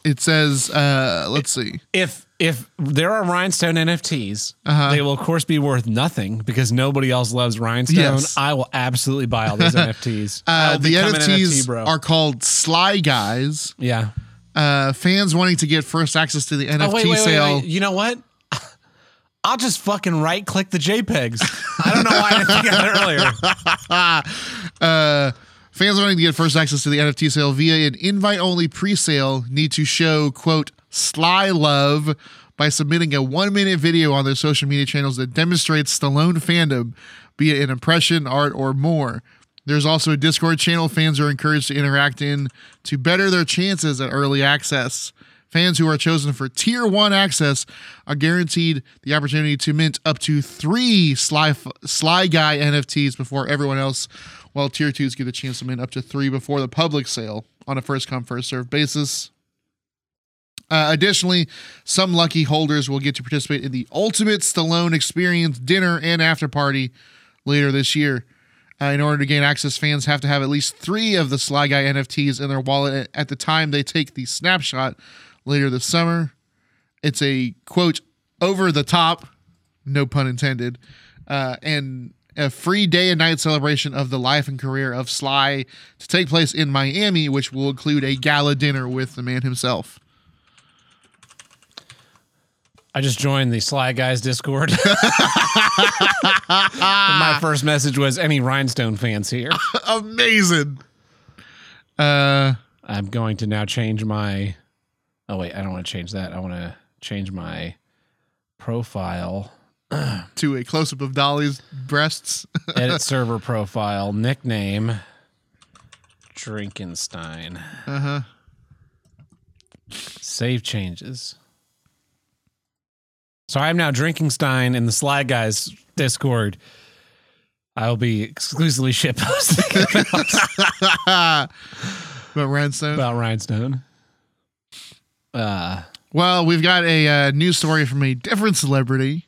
It says, let's see. If there are Rhinestone NFTs, they will, of course, be worth nothing because nobody else loves Rhinestone. Yes. I will absolutely buy all those NFTs. The NFTs are called Sly Guys. Yeah. Fans wanting to get first access to the NFT sale. You know what? I'll just fucking right-click the JPEGs. I don't know why I didn't think of that earlier. Fans wanting to get first access to the NFT sale via an invite-only pre-sale need to show, quote, Sly love by submitting a 1-minute video on their social media channels that demonstrates Stallone fandom, be it an impression, art, or more. There's also a Discord channel fans are encouraged to interact in to better their chances at early access. Fans who are chosen for Tier 1 access are guaranteed the opportunity to mint up to 3 Sly Guy NFTs before everyone else, while Tier 2s get a chance to mint up to 3 before the public sale on a first-come, first-served basis. Additionally, some lucky holders will get to participate in the Ultimate Stallone Experience dinner and after-party later this year. In order to gain access, fans have to have at least 3 of the Sly Guy NFTs in their wallet at the time they take the snapshot later this summer. It's a, quote, over-the-top, no pun intended, and a free day and night celebration of the life and career of Sly to take place in Miami, which will include a gala dinner with the man himself. I just joined the Sly Guys Discord. My first message was, any Rhinestone fans here? Amazing. I'm going to now change my... Oh, wait, I don't want to change that. I want to change my profile to a close-up of Dolly's breasts. Edit server profile. Nickname, Drinkenstein. Save changes. So I'm now Drinkenstein in the Sly Guys Discord. I'll be exclusively shitposting about Rhinestone. About Rhinestone. Well, we've got a news story from a different celebrity.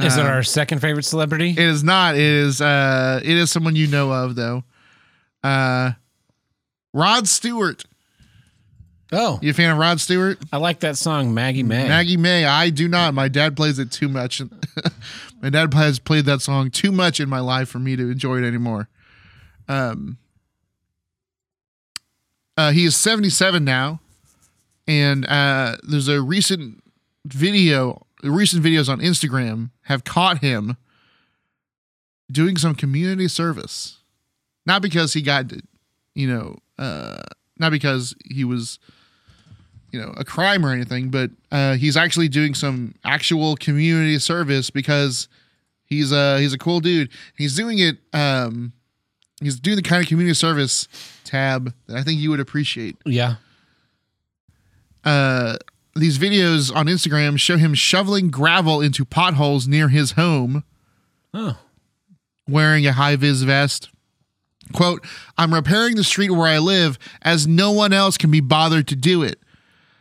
Is it our second favorite celebrity? It is not. It is someone you know of, though. Rod Stewart. Oh. You a fan of Rod Stewart? I like that song, Maggie May. Maggie May. I do not. My dad plays it too much. My dad has played that song too much in my life for me to enjoy it anymore. He is 77 now. And there's a recent video. Recent videos on Instagram have caught him doing some community service. Not because he got, not because he was, a crime or anything, but he's actually doing some actual community service because he's a cool dude. He's doing it. He's doing the kind of community service tab that I think you would appreciate. Yeah. These videos on Instagram show him shoveling gravel into potholes near his home. Oh. Wearing a high-vis vest. Quote, I'm repairing the street where I live as no one else can be bothered to do it.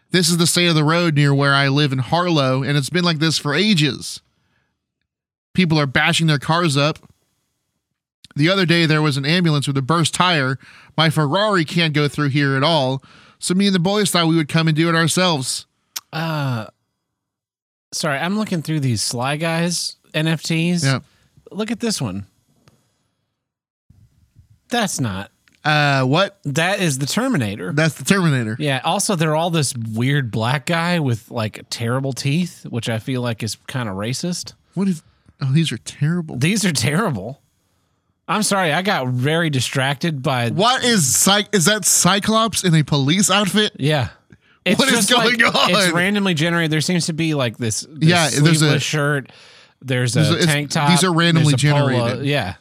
This is the state of the road near where I live in Harlow, and it's been like this for ages. People are bashing their cars up. The other day there was an ambulance with a burst tire. My Ferrari can't go through here at all. So me and the boys thought we would come and do it ourselves. Sorry, I'm looking through these Sly Guys NFTs. Yeah. Look at this one. That's not. What? That is the Terminator. That's the Terminator. Yeah. Also, they're all this weird black guy with like terrible teeth, which I feel like is kind of racist. What is? Oh, these are terrible. These are terrible. I'm sorry, I got very distracted by. What is Is that Cyclops in a police outfit? Yeah. It's what is going on? It's randomly generated. There seems to be like this sleeveless shirt. There's a tank top. These are randomly generated. Polo. Yeah.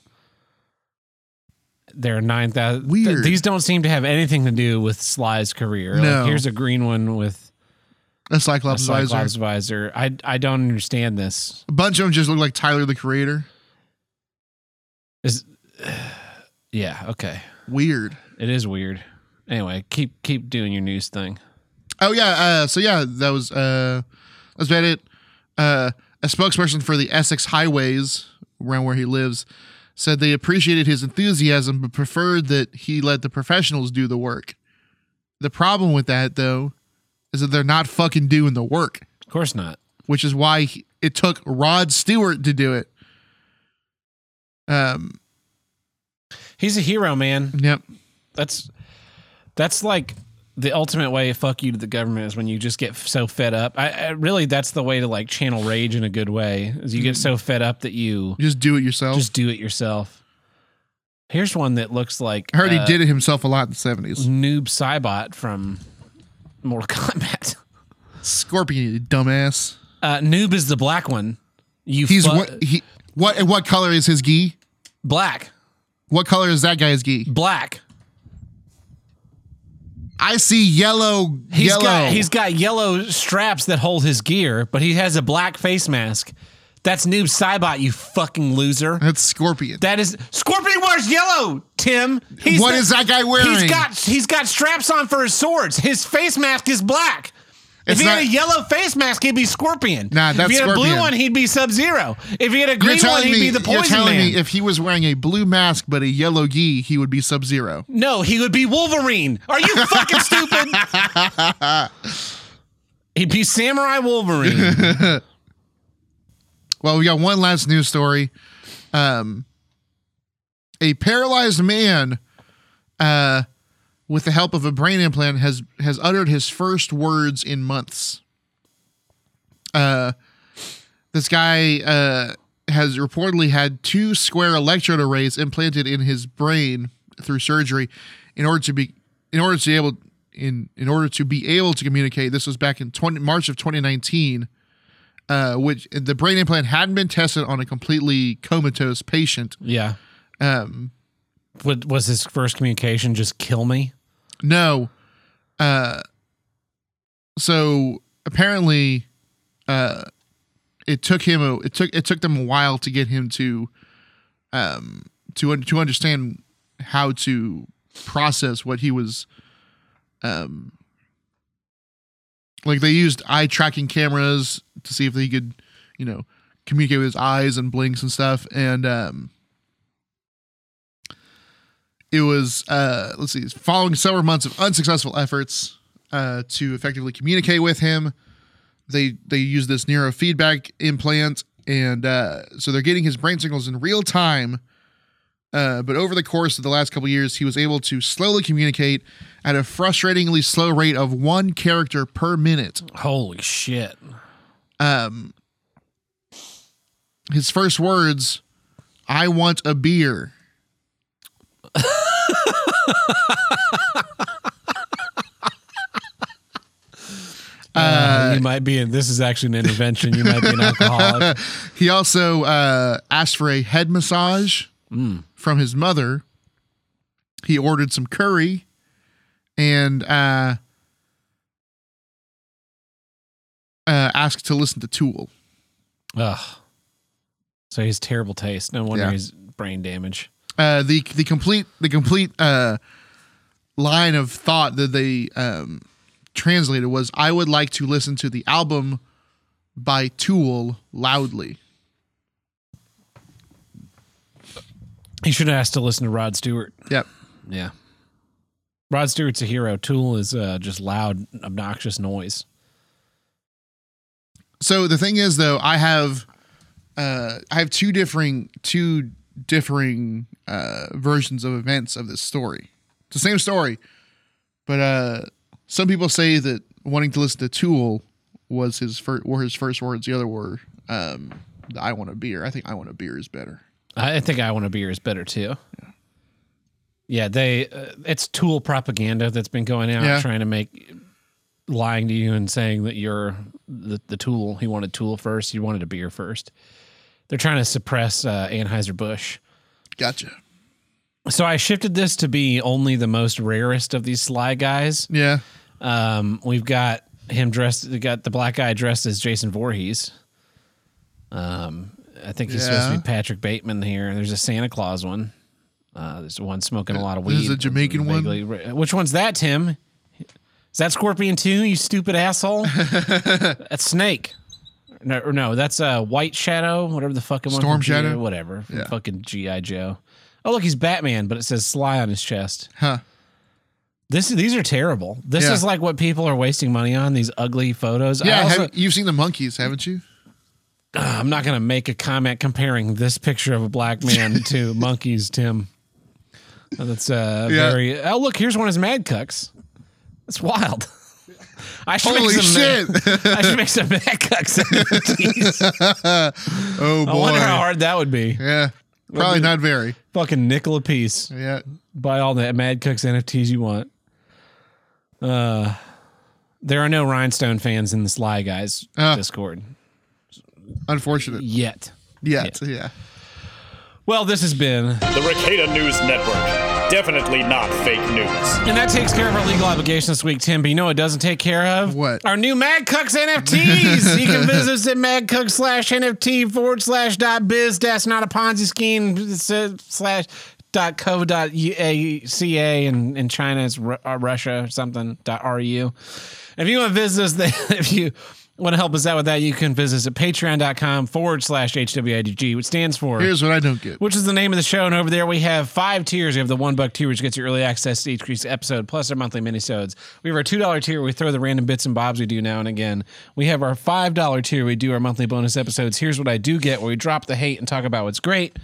There are 9,000. Weird. These don't seem to have anything to do with Sly's career. No. Like, here's a green one with a Cyclops visor. I don't understand this. A bunch of them just look like Tyler, the Creator. Yeah, okay. Weird. It is weird. Anyway, keep doing your news thing. Oh yeah, that's about it. A spokesperson for the Essex highways around where he lives said they appreciated his enthusiasm but preferred that he let the professionals do the work. The problem with that, though, is that they're not fucking doing the work. Of course not. Which is why it took Rod Stewart to do it. He's a hero, man. Yep. That's like the ultimate way to fuck you to the government is when you just get so fed up. I really, that's the way to like channel rage in a good way is you get so fed up that you just do it yourself. Here's one that looks like I heard he did it himself a lot in the 70s. Noob Saibot from Mortal Kombat. Scorpion, you dumbass. Noob is the black one. What color is his gi? Black. What color is that guy's gi? Black. I see yellow. He's got yellow straps that hold his gear, but he has a black face mask. That's Noob Saibot, you fucking loser. That's Scorpion. Scorpion wears yellow, Tim. What is that guy wearing? He's got straps on for his swords. His face mask is black. If he had a yellow face mask, he'd be Scorpion. Nah, that's Scorpion. If he had a blue one, he'd be Sub-Zero. If he had a green one, he'd be the Poison Man. You're telling me if he was wearing a blue mask but a yellow gi, he would be Sub-Zero? No, he would be Wolverine. Are you fucking stupid? He'd be Samurai Wolverine. Well, we got one last news story. A paralyzed man... with the help of a brain implant, has uttered his first words in months. This guy has reportedly had 2 square electrode arrays implanted in his brain through surgery in order to be able to communicate. This was back in March of 2019, which the brain implant hadn't been tested on a completely comatose patient. Yeah. Was his first communication just kill me? No, So apparently, it took them a while to get him to understand how to process what he was. Like they used eye tracking cameras to see if he could, you know, communicate with his eyes and blinks and stuff. And it was following several months of unsuccessful efforts to effectively communicate with him. They use this neurofeedback implant, and so they're getting his brain signals in real time. But over the course of the last couple of years, he was able to slowly communicate at a frustratingly slow rate of one character per minute. Holy shit. His first words, "I want a beer." This is actually an intervention. You might be an alcoholic. He also asked for a head massage from his mother. He ordered some curry, and asked to listen to Tool. Ugh. So he's terrible taste. No wonder he's brain damage. The complete line of thought that they translated was, "I would like to listen to the album by Tool loudly." He should have asked to listen to Rod Stewart. Yep. Yeah. Rod Stewart's a hero. Tool is just loud, obnoxious noise. So the thing is, though, I have two differing versions of events of this story. It's the same story, but some people say that wanting to listen to Tool was his first words. The other were "I want a beer." I think "I want a beer" is better. I think "I want a beer" is better too. Yeah, they it's Tool propaganda that's been going out, trying to make lying to you and saying that you're the Tool. He wanted Tool first. He wanted a beer first. They're trying to suppress Anheuser-Busch. Gotcha. So I shifted this to be only the most rarest of these Sly Guys. Yeah. We've got him dressed. We got the black guy dressed as Jason Voorhees. I think he's supposed to be Patrick Bateman here. There's a Santa Claus one. There's one smoking a lot of weed. There's a Jamaican one. Which one's that, Tim? Is that Scorpion 2, you stupid asshole? That's Snake. No, that's White Shadow, whatever the fucking one. Storm Shadow? Whatever. Yeah. Fucking G.I. Joe. Oh, look, he's Batman, but it says Sly on his chest. Huh. These are terrible. This is like what people are wasting money on, these ugly photos. Yeah, you've seen the monkeys, haven't you? I'm not going to make a comment comparing this picture of a black man to monkeys, Tim. That's very... Oh, look, here's one of his Mad Cucks. That's wild. I should make some Mad Cucks. Oh, boy. I wonder how hard that would be. Yeah. Probably not very. Fucking nickel a piece. Yeah. Buy all the Mad Cucks NFTs you want. There are no Rhinestone fans in the Sly Guys Discord. Unfortunate. Yet. Well, this has been the Ricada News Network. Definitely not fake news. And that takes care of our legal obligations this week, Tim. But you know what it doesn't take care of? What? Our new Mad Cucks NFTs. You can visit us at madcucks.nft/.biz. That's not a Ponzi scheme. /.co.ca in China. It's Russia or something. .ru. If you want to visit us, if you want to help us out with that, you can visit us at patreon.com/HWIDG, which stands for Here's What I Don't Get, which is the name of the show. And over there, we have 5 tiers. We have the $1 tier, which gets you early access to each episode, plus our monthly minisodes. We have our $2 tier, where we throw the random bits and bobs we do now and again. We have our $5 tier, where we do our monthly bonus episodes. Here's What I Do Get, where we drop the hate and talk about what's great.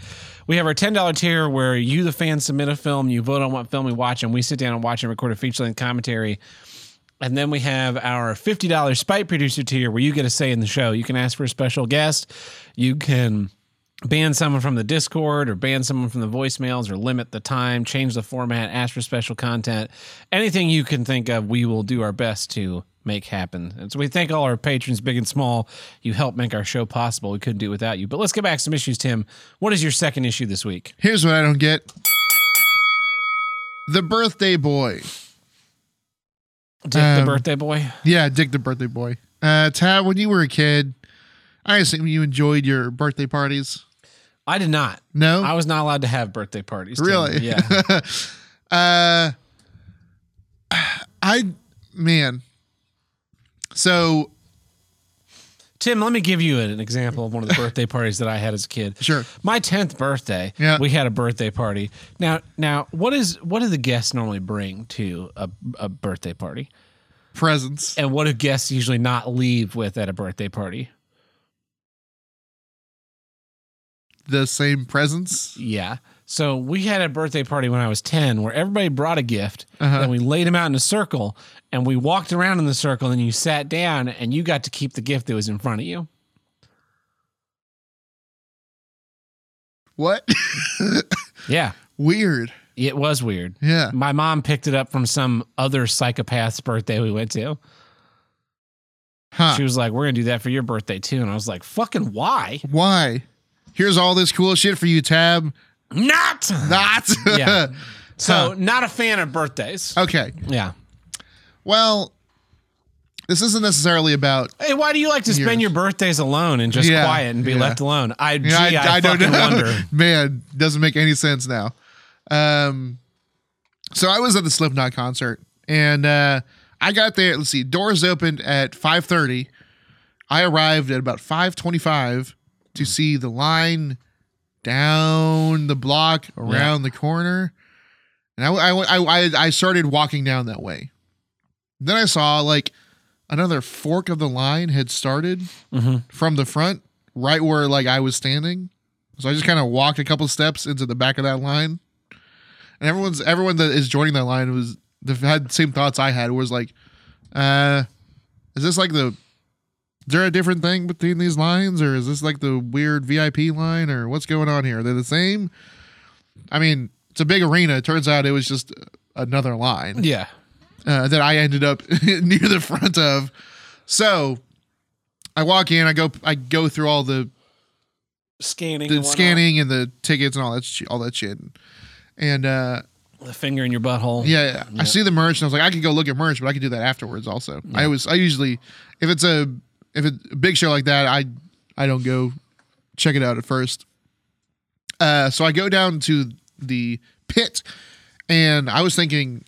We have our $10 tier, where you, the fan, submit a film, you vote on what film we watch, and we sit down and watch and record a feature-length commentary. And then we have our $50 Spite Producer tier, where you get a say in the show. You can ask for a special guest. You can ban someone from the Discord or ban someone from the voicemails or limit the time, change the format, ask for special content. Anything you can think of, we will do our best to make happen. And so we thank all our patrons, big and small. You help make our show possible. We couldn't do it without you. But let's get back to some issues, Tim. What is your second issue this week? Here's What I Don't Get. The Birthday Boy. Dick the birthday boy? Yeah, Dick the birthday boy. Tad, when you were a kid, I assume you enjoyed your birthday parties. I did not. No? I was not allowed to have birthday parties. Really? Yeah. So... Tim, let me give you an example of one of the birthday parties that I had as a kid. Sure. My 10th birthday, we had a birthday party. Now, what do the guests normally bring to a birthday party? Presents. And what do guests usually not leave with at a birthday party? The same presents? Yeah. So we had a birthday party when I was 10 where everybody brought a gift, and we laid them out in a circle, and we walked around in the circle, and you sat down, and you got to keep the gift that was in front of you. What? Yeah. Weird. It was weird. Yeah. My mom picked it up from some other psychopath's birthday we went to. Huh. She was like, we're going to do that for your birthday, too. And I was like, fucking why? Why? Here's all this cool shit for you, Tab. Not. Yeah. So not a fan of birthdays. Okay. Yeah. Well, this isn't necessarily about... Hey, why do you like to spend your birthdays alone and just quiet and be left alone? I fucking wonder. Man, doesn't make any sense now. So I was at the Slipknot concert, and I got there. Let's see. Doors opened at 5:30. I arrived at about 5:25 to see the line down the block, around the corner. And I started walking down that way. Then I saw like another fork of the line had started from the front, right where like I was standing. So I just kind of walked a couple steps into the back of that line, and everyone that is joining that line had the same thoughts I had. Was like, is this like is there a different thing between these lines, or is this like the weird VIP line, or what's going on here? They're the same. I mean, it's a big arena. It turns out it was just another line. Yeah. That I ended up near the front of. So I walk in, I go through all the scanning and the tickets and all that shit. And the finger in your butthole. Yeah. Yep. I see the merch and I was like, I could go look at merch, but I could do that afterwards also. Yeah. I usually, if it's a big show like that, I don't go check it out at first. So I go down to the pit, and I was thinking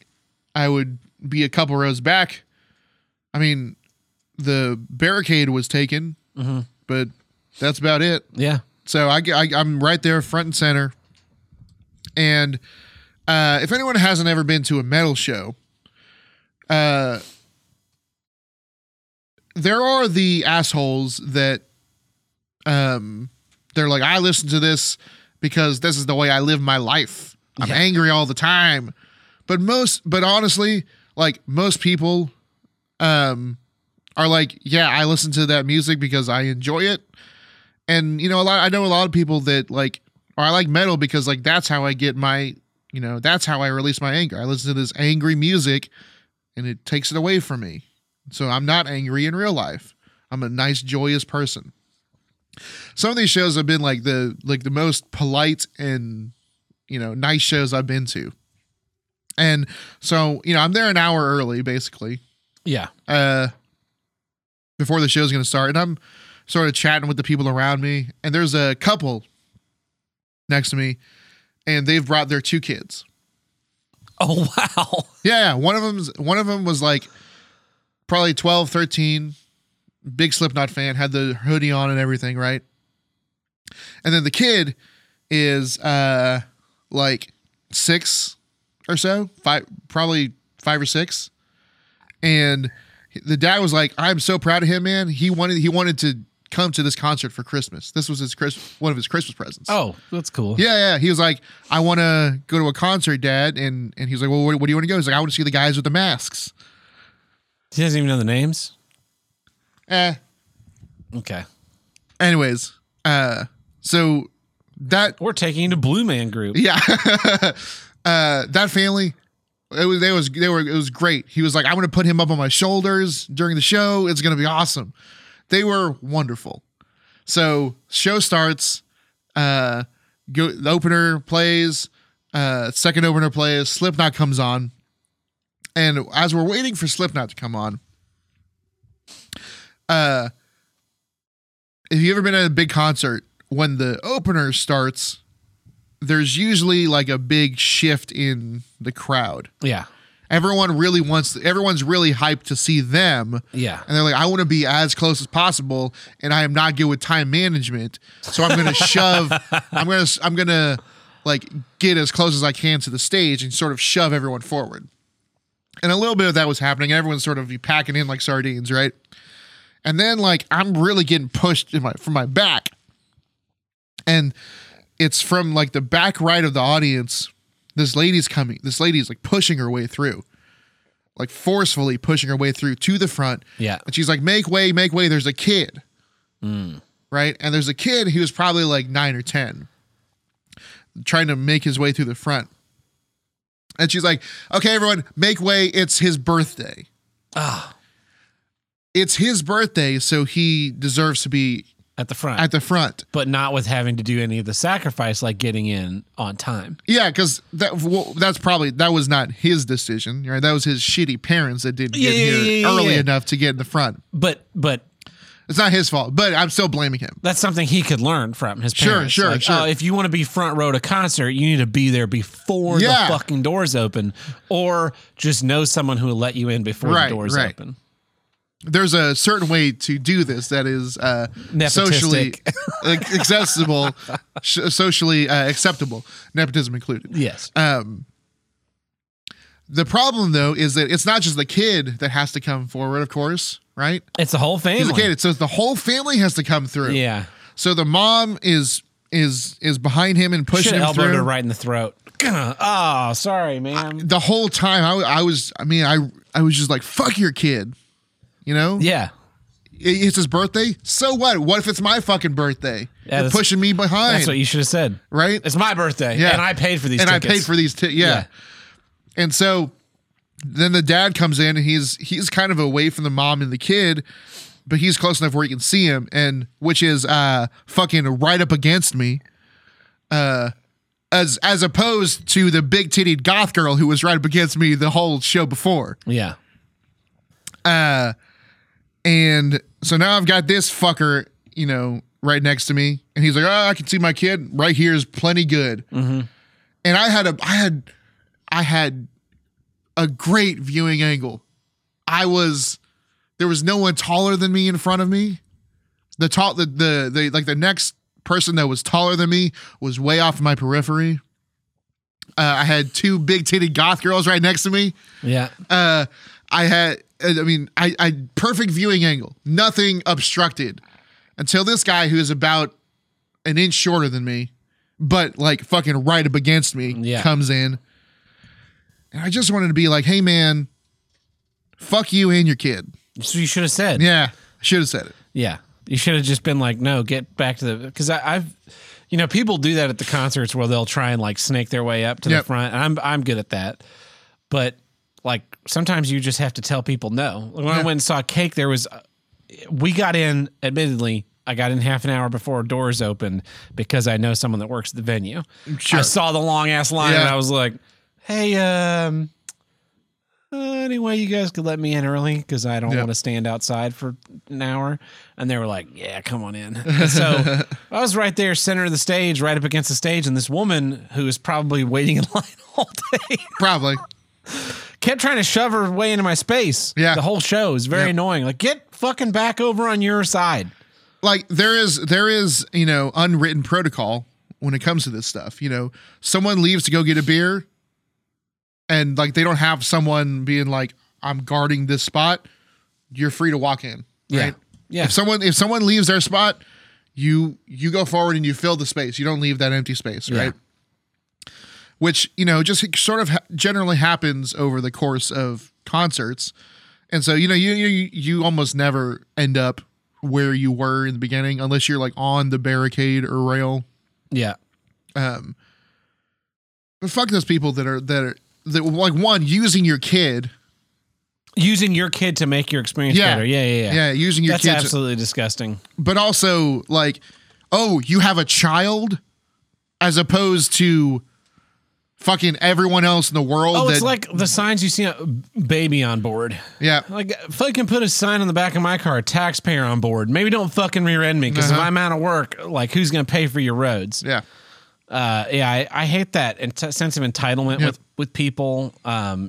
I would be a couple rows back. I mean, the barricade was taken, but that's about it. Yeah. So I'm right there front and center. And if anyone hasn't ever been to a metal show, there are the assholes that they're like, I listen to this because this is the way I live my life. I'm angry all the time. But honestly, like most people are like, yeah, I listen to that music because I enjoy it. And, you know, I know a lot of people that like, or I like metal because like, that's how I get my, you know, that's how I release my anger. I listen to this angry music and it takes it away from me. So I'm not angry in real life. I'm a nice, joyous person. Some of these shows have been like the most polite and, you know, nice shows I've been to. And so, you know, I'm there an hour early, basically. Yeah. Before the show's going to start. And I'm sort of chatting with the people around me. And there's a couple next to me. And they've brought their two kids. Oh, wow. Yeah. One of them was like probably 12, 13. Big Slipknot fan. Had the hoodie on and everything, right? And then the kid is like 6 or so, probably 5 or 6. And the dad was like, I'm so proud of him, man. He wanted to come to this concert for Christmas. This was one of his Christmas presents. Oh, that's cool. Yeah. He was like, I want to go to a concert, Dad. And he was like, well, what do you want to go? He's like, I want to see the guys with the masks. He doesn't even know the names. Okay. Anyways. So that we're taking the Blue Man Group. Yeah. That family, it was great. He was like, I'm going to put him up on my shoulders during the show. It's going to be awesome. They were wonderful. So show starts, the opener plays, second opener plays, Slipknot comes on, And as we're waiting for Slipknot to come on, if you've ever been at a big concert, when the opener starts, there's usually like a big shift in the crowd. Yeah. Everyone's really hyped to see them. Yeah. And they're like, I want to be as close as possible, and I am not good with time management. So I'm going to I'm going to like get as close as I can to the stage and sort of shove everyone forward. And a little bit of that was happening. Everyone's sort of packing in like sardines, right? And then like I'm really getting pushed from my back. And it's from like the back right of the audience. This lady's coming. This lady's like pushing her way through, like forcefully pushing her way through to the front. Yeah. And she's like, make way, make way. There's a kid. Mm. Right. And there's a kid who was probably like 9 or 10 trying to make his way through the front. And she's like, okay, everyone make way. It's his birthday. Ah, it's his birthday. So he deserves to be At the front. But not with having to do any of the sacrifice, like getting in on time. Yeah, because that was not his decision, right? That was his shitty parents that didn't get here early enough to get in the front. But it's not his fault, but I'm still blaming him. That's something he could learn from his parents. Sure. If you want to be front row to concert, you need to be there before the fucking doors open, or just know someone who will let you in before the doors open. There's a certain way to do this that is socially accessible, socially acceptable, nepotism included. Yes. The problem, though, is that it's not just the kid that has to come forward, of course, right? It's the whole family. So the whole family has to come through. Yeah. So the mom is behind him and pushing him through. Elbowed her right in the throat. Oh, sorry, man. The whole time I was just like, fuck your kid. You know? Yeah. It's his birthday? So what? What if it's my fucking birthday? Yeah, you're pushing me behind. That's what you should have said. Right? It's my birthday. Yeah. And I paid for these tickets. Yeah. And so then the dad comes in, and he's kind of away from the mom and the kid, but he's close enough where you can see him, and which is fucking right up against me. As opposed to the big-tittied goth girl who was right up against me the whole show before. Yeah. And so now I've got this fucker, you know, right next to me, and he's like, "Oh, I can see my kid right here is plenty good." Mm-hmm. And I had a great viewing angle. There was no one taller than me in front of me. The next person that was taller than me was way off my periphery. I had two big-titted goth girls right next to me. Yeah. I perfect viewing angle, nothing obstructed, until this guy who is about an inch shorter than me, but like fucking right up against me, comes in. And I just wanted to be like, hey man, fuck you and your kid. So you should have said. Yeah. I should have said it. Yeah. You should have just been like, no, get back to the, cause I've people do that at the concerts where they'll try and like snake their way up to the front. And I'm good at that. But like sometimes you just have to tell people no. When I went and saw Cake, we got in, admittedly, I got in half an hour before doors opened because I know someone that works at the venue. Sure. I saw the long ass line and I was like, hey, anyway, you guys could let me in early because I don't want to stand outside for an hour. And they were like, yeah, come on in. And so I was right there, center of the stage, right up against the stage. And this woman who was probably waiting in line all day. Probably. Kept trying to shove her way into my space. Yeah. The whole show is very annoying. Like, get fucking back over on your side. Like there is, you know, unwritten protocol when it comes to this stuff. You know, someone leaves to go get a beer and like, they don't have someone being like, I'm guarding this spot. You're free to walk in. Right? Yeah. If someone leaves their spot, you go forward and you fill the space. You don't leave that empty space. Right. Which, you know, just sort of generally happens over the course of concerts. And so, you know, you almost never end up where you were in the beginning unless you're like on the barricade or rail. Yeah. But fuck those people that are like, one, using your kid to make your experience better. Yeah. Using your kid. That's absolutely disgusting. But also like, oh, you have a child as opposed to fucking everyone else in the world. Oh, it's like the signs you see on Baby on Board. Yeah. Like, fucking put a sign on the back of my car, taxpayer on board. Maybe don't fucking rear end me, because if I'm out of work, like, who's going to pay for your roads? Yeah. I hate that sense of entitlement with people.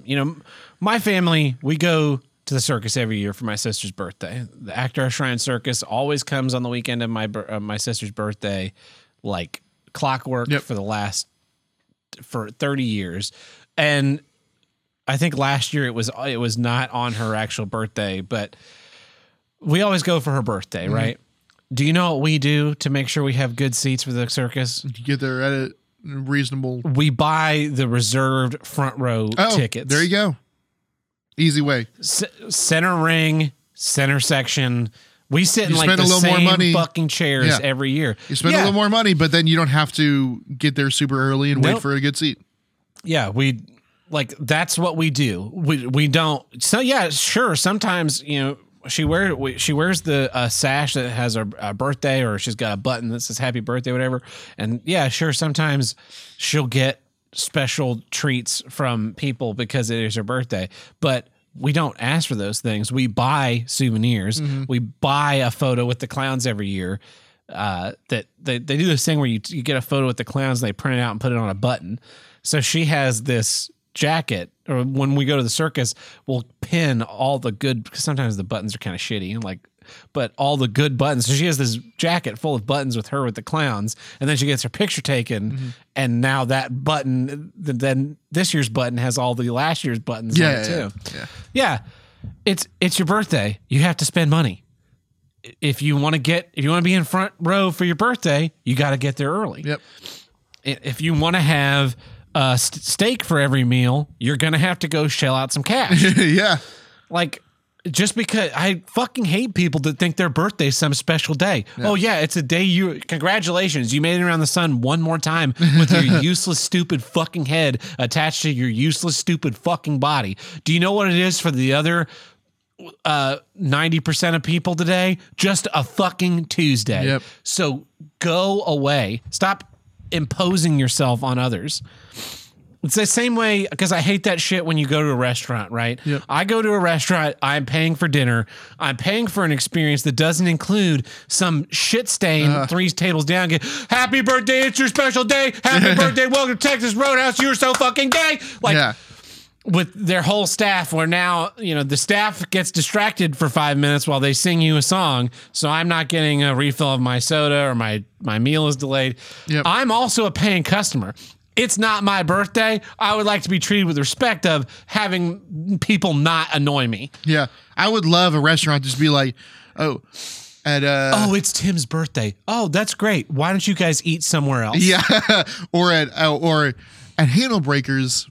You know, my family, we go to the circus every year for my sister's birthday. The Actor Shrine Circus always comes on the weekend of my sister's birthday, like clockwork for 30 years. And I think last year it was not on her actual birthday, but we always go for her birthday, right? Do you know what we do to make sure we have good seats for the circus? You get there at a reasonable... We buy the reserved front row tickets. There you go. Easy way. Center ring, center section. We sit in like the same fucking chairs every year. You spend a little more money, but then you don't have to get there super early and wait for a good seat. Yeah, we... Like, that's what we do. We don't... So, yeah, sure, sometimes, you know... She wears the sash that has her birthday, or she's got a button that says happy birthday, whatever. And yeah, sure, sometimes she'll get special treats from people because it is her birthday. But we don't ask for those things. We buy souvenirs. Mm-hmm. We buy a photo with the clowns every year. That they do this thing where you get a photo with the clowns and they print it out and put it on a button. So she has this jacket, or when we go to the circus, we'll pin all the good, because sometimes the buttons are kind of shitty, like, but all the good buttons. So she has this jacket full of buttons with the clowns, and then she gets her picture taken, and now that button, then this year's button has all the last year's buttons on it too. Yeah, it's your birthday. You have to spend money. If you want to be in front row for your birthday, you got to get there early. Yep. If you want to have steak for every meal, you're gonna have to go shell out some cash. Yeah, like, just because I fucking hate people that think their birthday's some special day. Yeah. Oh yeah, it's a day congratulations, you made it around the sun one more time with your useless stupid fucking head attached to your useless stupid fucking body. Do you know what it is for the other 90% of people today? Just a fucking Tuesday. Yep. So go away. Stop imposing yourself on others. It's the same way, because I hate that shit when you go to a restaurant, right? Yep. I go to a restaurant, I'm paying for dinner, I'm paying for an experience that doesn't include some shit stain 3 tables down. Happy birthday, it's your special day. Happy birthday, welcome to Texas Roadhouse, you're so fucking gay. Like, with their whole staff, where now, you know, the staff gets distracted for 5 minutes while they sing you a song. So I'm not getting a refill of my soda, or my meal is delayed. Yep. I'm also a paying customer. It's not my birthday. I would like to be treated with respect of having people not annoy me. Yeah. I would love a restaurant to just be like, it's Tim's birthday. Oh, that's great. Why don't you guys eat somewhere else? Yeah. or at Handle Breakers,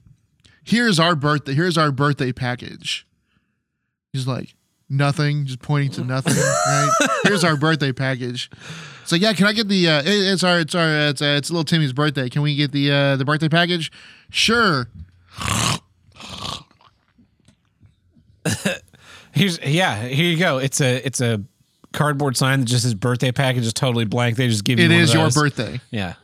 here's our birthday package. He's like, nothing, just pointing to nothing, right? Here's our birthday package. So yeah, can I get the it's little Timmy's birthday. Can we get the birthday package? Sure. Here you go. It's a cardboard sign that just says birthday package is totally blank. They just give you one of those. Your birthday. Yeah.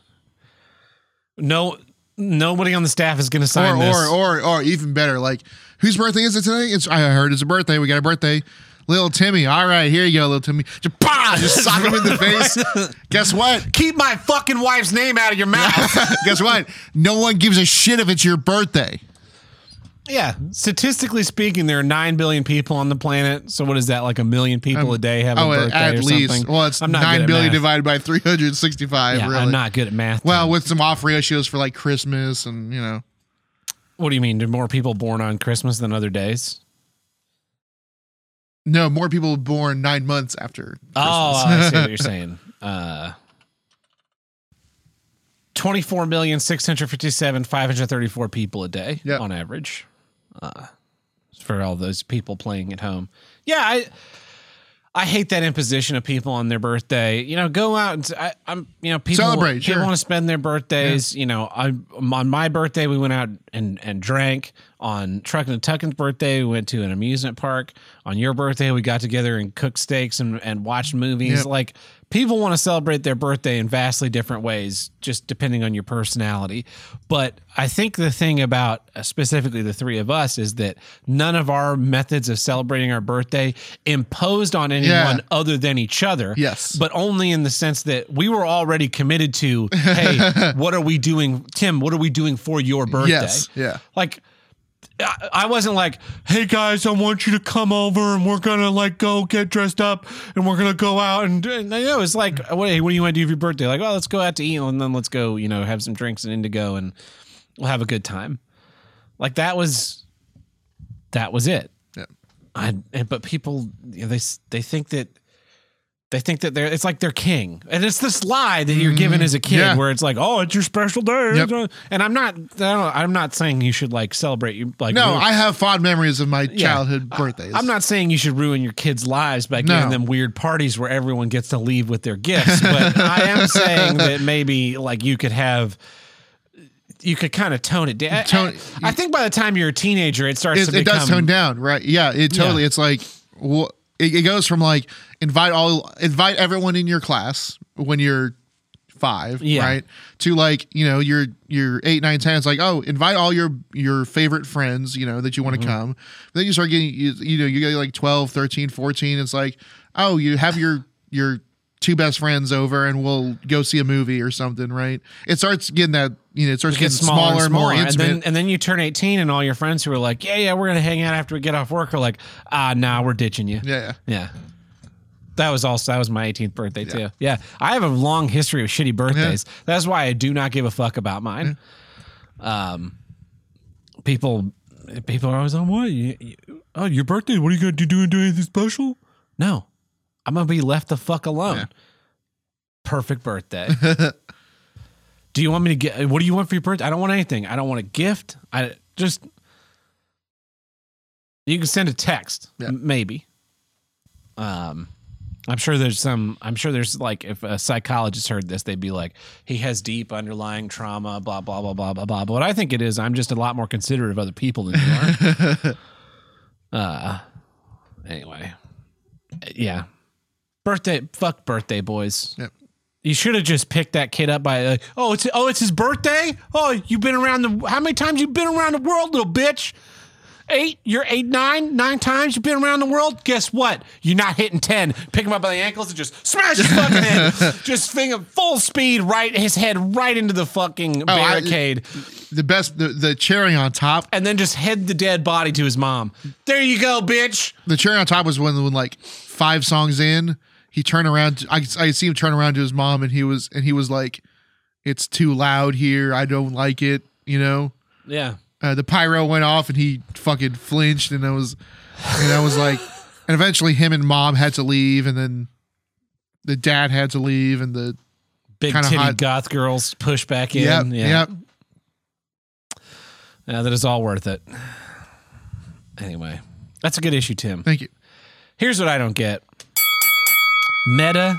No. Nobody on the staff is going to sign this. Or even better, like, whose birthday is it today? I heard it's a birthday. We got a birthday. Little Timmy. All right, here you go, little Timmy. Just sock him in the face. Guess what? Keep my fucking wife's name out of your mouth. Guess what? No one gives a shit if it's your birthday. Yeah. Statistically speaking, there are 9 billion people on the planet. So what is that, like a million people a day have a birthday at least. Something? Well, it's 9 billion divided by 365, really. I'm not good at math. Well, with some off ratios for like Christmas and, you know. What do you mean? There are more people born on Christmas than other days? No, more people born 9 months after Christmas. Oh, I see what you're saying. 24,657,534 people a day on average. For all those people playing at home. Yeah, I hate that imposition of people on their birthday. You know, go out and people celebrate. People want to spend their birthdays. Yeah. You know, on my birthday we went out and drank. On Truckin' and Tuckin's birthday, we went to an amusement park. On your birthday, we got together and cooked steaks and watched movies. Yep. Like, people want to celebrate their birthday in vastly different ways, just depending on your personality. But I think the thing about specifically the three of us is that none of our methods of celebrating our birthday imposed on anyone other than each other. Yes. But only in the sense that we were already committed to, hey, what are we doing? Tim, what are we doing for your birthday? Yes. Yeah. Like, I wasn't like, hey guys, I want you to come over and we're going to like go get dressed up and we're going to go out. And it was like, hey, what do you want to do for your birthday? Like, oh, let's go out to eat and then let's go, you know, have some drinks and Indigo and we'll have a good time. Like that was it. Yeah. But people, you know, they think that they're, it's like they're king, and it's this lie that you're given as a kid where it's like, oh, it's your special day. Yep. And I'm not saying you should like celebrate your, like, no, I have fond memories of my childhood birthdays. I'm not saying you should ruin your kids' lives by giving them weird parties where everyone gets to leave with their gifts. But I am saying that maybe like you could kind of tone it down. I think by the time you're a teenager, it starts to become, it does tone down. Right. Yeah, it totally. Yeah. It's like, well, it goes from like invite everyone in your class when you're 5, right? To like, you know, you're 8, 9, 10. It's like, oh, invite all your favorite friends, you know, that you want to come. But then you start getting, you know, you get like 12, 13, 14. It's like, oh, you have your 2 best friends over and we'll go see a movie or something, right? It starts getting that, you know, it starts getting smaller and more intimate. And then you turn 18 and all your friends who are like, yeah, we're going to hang out after we get off work are like, nah, we're ditching you. Yeah. That was my 18th birthday too. Yeah. I have a long history of shitty birthdays. Yeah. That's why I do not give a fuck about mine. Yeah. People are always on, what? Oh, your birthday. What are you going to do anything special? No. I'm going to be left the fuck alone. Yeah. Perfect birthday. Do you want me to get, what do you want for your birthday? I don't want anything. I don't want a gift. You can send a text, maybe. I'm sure there's like, if a psychologist heard this, they'd be like, he has deep underlying trauma, blah, blah, blah, blah, blah, blah. But what I think it is, I'm just a lot more considerate of other people than you are. Anyway. Yeah. Fuck birthday, boys. Yep. You should have just picked that kid up by like, it's his birthday? Oh, you've been around how many times you've been around the world, little bitch? 8? You're 9 times you've been around the world? Guess what? You're not hitting 10. Pick him up by the ankles and just smash his fucking head. Just finger full speed, his head right into the fucking barricade. The cherry on top. And then just head the dead body to his mom. There you go, bitch. The cherry on top was when like 5 songs in, he turned around. I see him turn around to his mom, and he was like, "It's too loud here. I don't like it." You know. Yeah. The pyro went off, and he fucking flinched, and I was like, and eventually him and mom had to leave, and then the dad had to leave, and the big titty goth girls push back in. Yep. Now that is all worth it. Anyway, that's a good issue, Tim. Thank you. Here's what I don't get. Meta.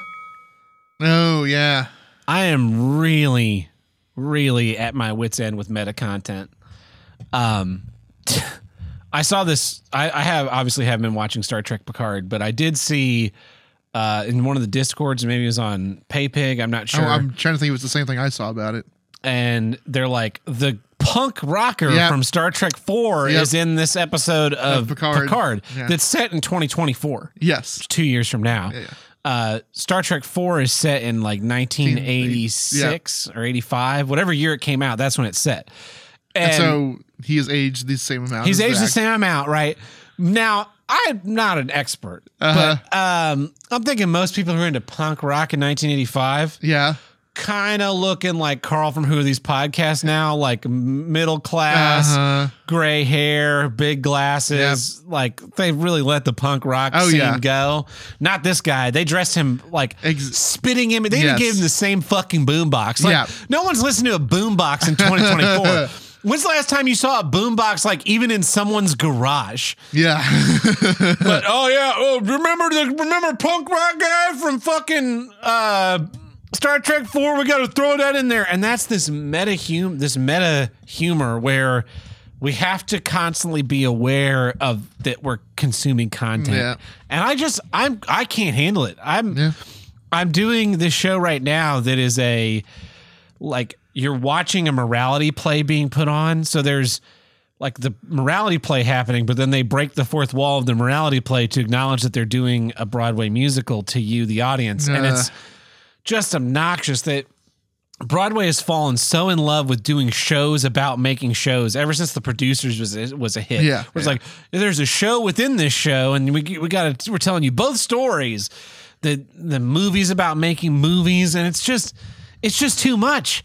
Oh, yeah. I am really, really at my wit's end with meta content. I saw this. I have been watching Star Trek Picard, but I did see in one of the Discords, maybe it was on PayPig. I'm not sure. Oh, I'm trying to think it was the same thing I saw about it. And they're like, the punk rocker from Star Trek IV is in this episode of Picard that's set in 2024. Yes. 2 years from now. Yeah. Star Trek IV is set in like 1986 or 85, whatever year it came out. That's when it's set. And so he has aged the same amount. He's aged the same amount, right? Now, I'm not an expert, but I'm thinking most people who are into punk rock in 1985. Yeah. Kind of looking like Carl from Who Are These Podcasts now, like middle class, gray hair, big glasses. Yep. Like they really let the punk rock scene go. Not this guy. They dressed him like spitting him. They didn't give him the same fucking boombox. Like no one's listening to a boombox in 2024. When's the last time you saw a boombox, like even in someone's garage? Yeah. But remember punk rock guy from fucking Star Trek 4, we got to throw that in there. And that's this meta humor where We have to constantly be aware of that we're consuming content. Yeah. And I can't handle it. I'm doing this show right now that is like you're watching a morality play being put on. So there's like the morality play happening, but then they break the fourth wall of the morality play to acknowledge that they're doing a Broadway musical to you, the audience. And it's just obnoxious that Broadway has fallen so in love with doing shows about making shows ever since The Producers was a hit. Yeah, it's like there's a show within this show, and we're telling you both stories. The movies about making movies, and it's just too much.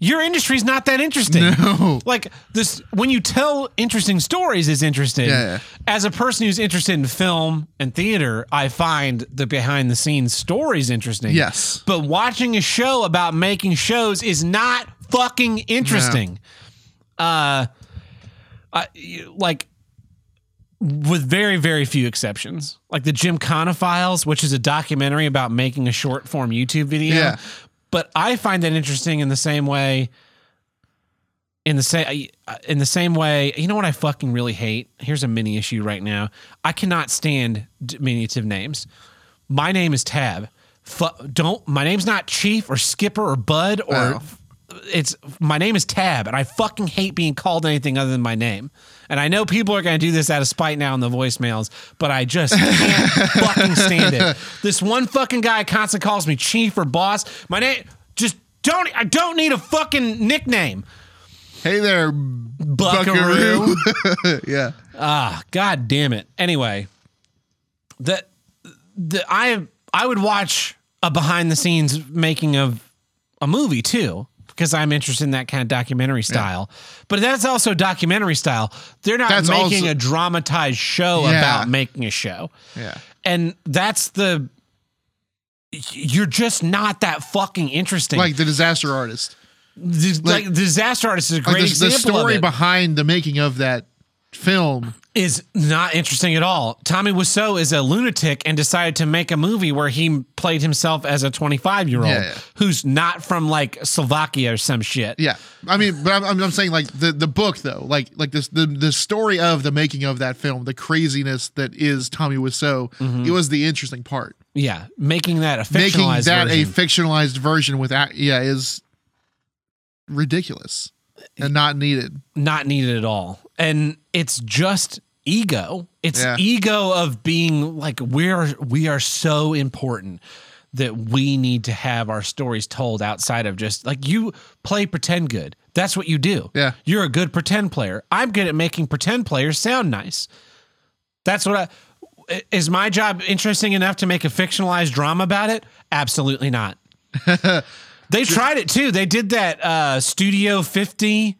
Your industry's not that interesting. No. Like this, when you tell interesting stories is interesting. Yeah. As a person who's interested in film and theater, I find the behind the scenes stories interesting. Yes. But watching a show about making shows is not fucking interesting. No. With very, very few exceptions. Like the Gymkhana Files, which is a documentary about making a short form YouTube video. Yeah. But I find that interesting in the same way, you know what I fucking really hate? Here's a mini issue right now. I cannot stand diminutive names. My name is Tab. My name's not Chief or Skipper or Bud or my name is Tab, and I fucking hate being called anything other than my name. And I know people are going to do this out of spite now in the voicemails, but I just can't fucking stand it. This one fucking guy constantly calls me Chief or Boss. My name, I don't need a fucking nickname. Hey there, Buckaroo. Yeah. Ah, God damn it. Anyway, I would watch a behind the scenes making of a movie too, because I'm interested in that kind of documentary style. Yeah. But that's also documentary style. They're not making a dramatized show about making a show. Yeah. And you're just not that fucking interesting. Like The Disaster Artist. The Disaster Artist is a great example. The story behind the making of that film is not interesting at all. Tommy Wiseau is a lunatic and decided to make a movie where he played himself as a 25-year-old who's not from like Slovakia or some shit. Yeah, I mean, but I'm saying like the book though, like this the story of the making of that film, the craziness that is Tommy Wiseau. Mm-hmm. It was the interesting part. Yeah, making that a fictionalized version is ridiculous and not needed. Not needed at all. And it's just ego. It's ego of being like, we are so important that we need to have our stories told outside of just like you play pretend good. That's what you do. Yeah. You're a good pretend player. I'm good at making pretend players sound nice. That's what is my job interesting enough to make a fictionalized drama about it? Absolutely not. They tried it too. They did that Studio 50.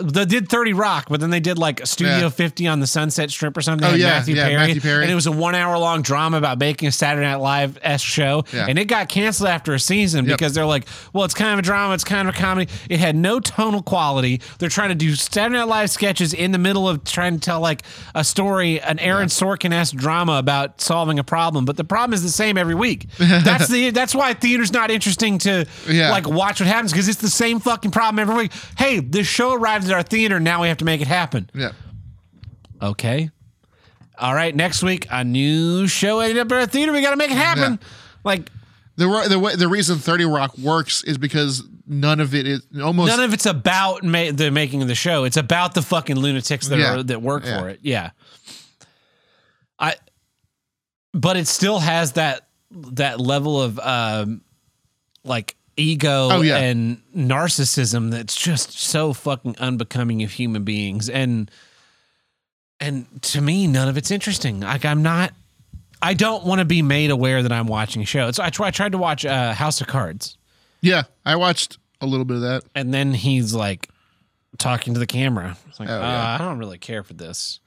They did 30 Rock, but then they did like a Studio 50 on the Sunset Strip or something. Matthew Perry. And it was a 1-hour-long drama about making a Saturday Night Live-esque show. Yeah. And it got canceled after a season because they're like, well, it's kind of a drama. It's kind of a comedy. It had no tonal quality. They're trying to do Saturday Night Live sketches in the middle of trying to tell like a story, an Aaron Sorkin-esque drama about solving a problem. But the problem is the same every week. That's why theater's not interesting to like watch what happens, because it's the same fucking problem every week. Hey, this show arrived at our theater, now we have to make it happen. Yeah. Okay. All right. Next week, a new show ended up at our theater. We got to make it happen. Yeah. Like the reason 30 Rock works is because none of it's about the making of the show. It's about the fucking lunatics that work for it. Yeah. But it still has that level of like ego and narcissism that's just so fucking unbecoming of human beings, and to me none of it's interesting. Like I don't want to be made aware that I'm watching a show. So I tried to watch House of Cards. Yeah, I watched a little bit of that, and then he's like talking to the camera. It's like I don't really care for this.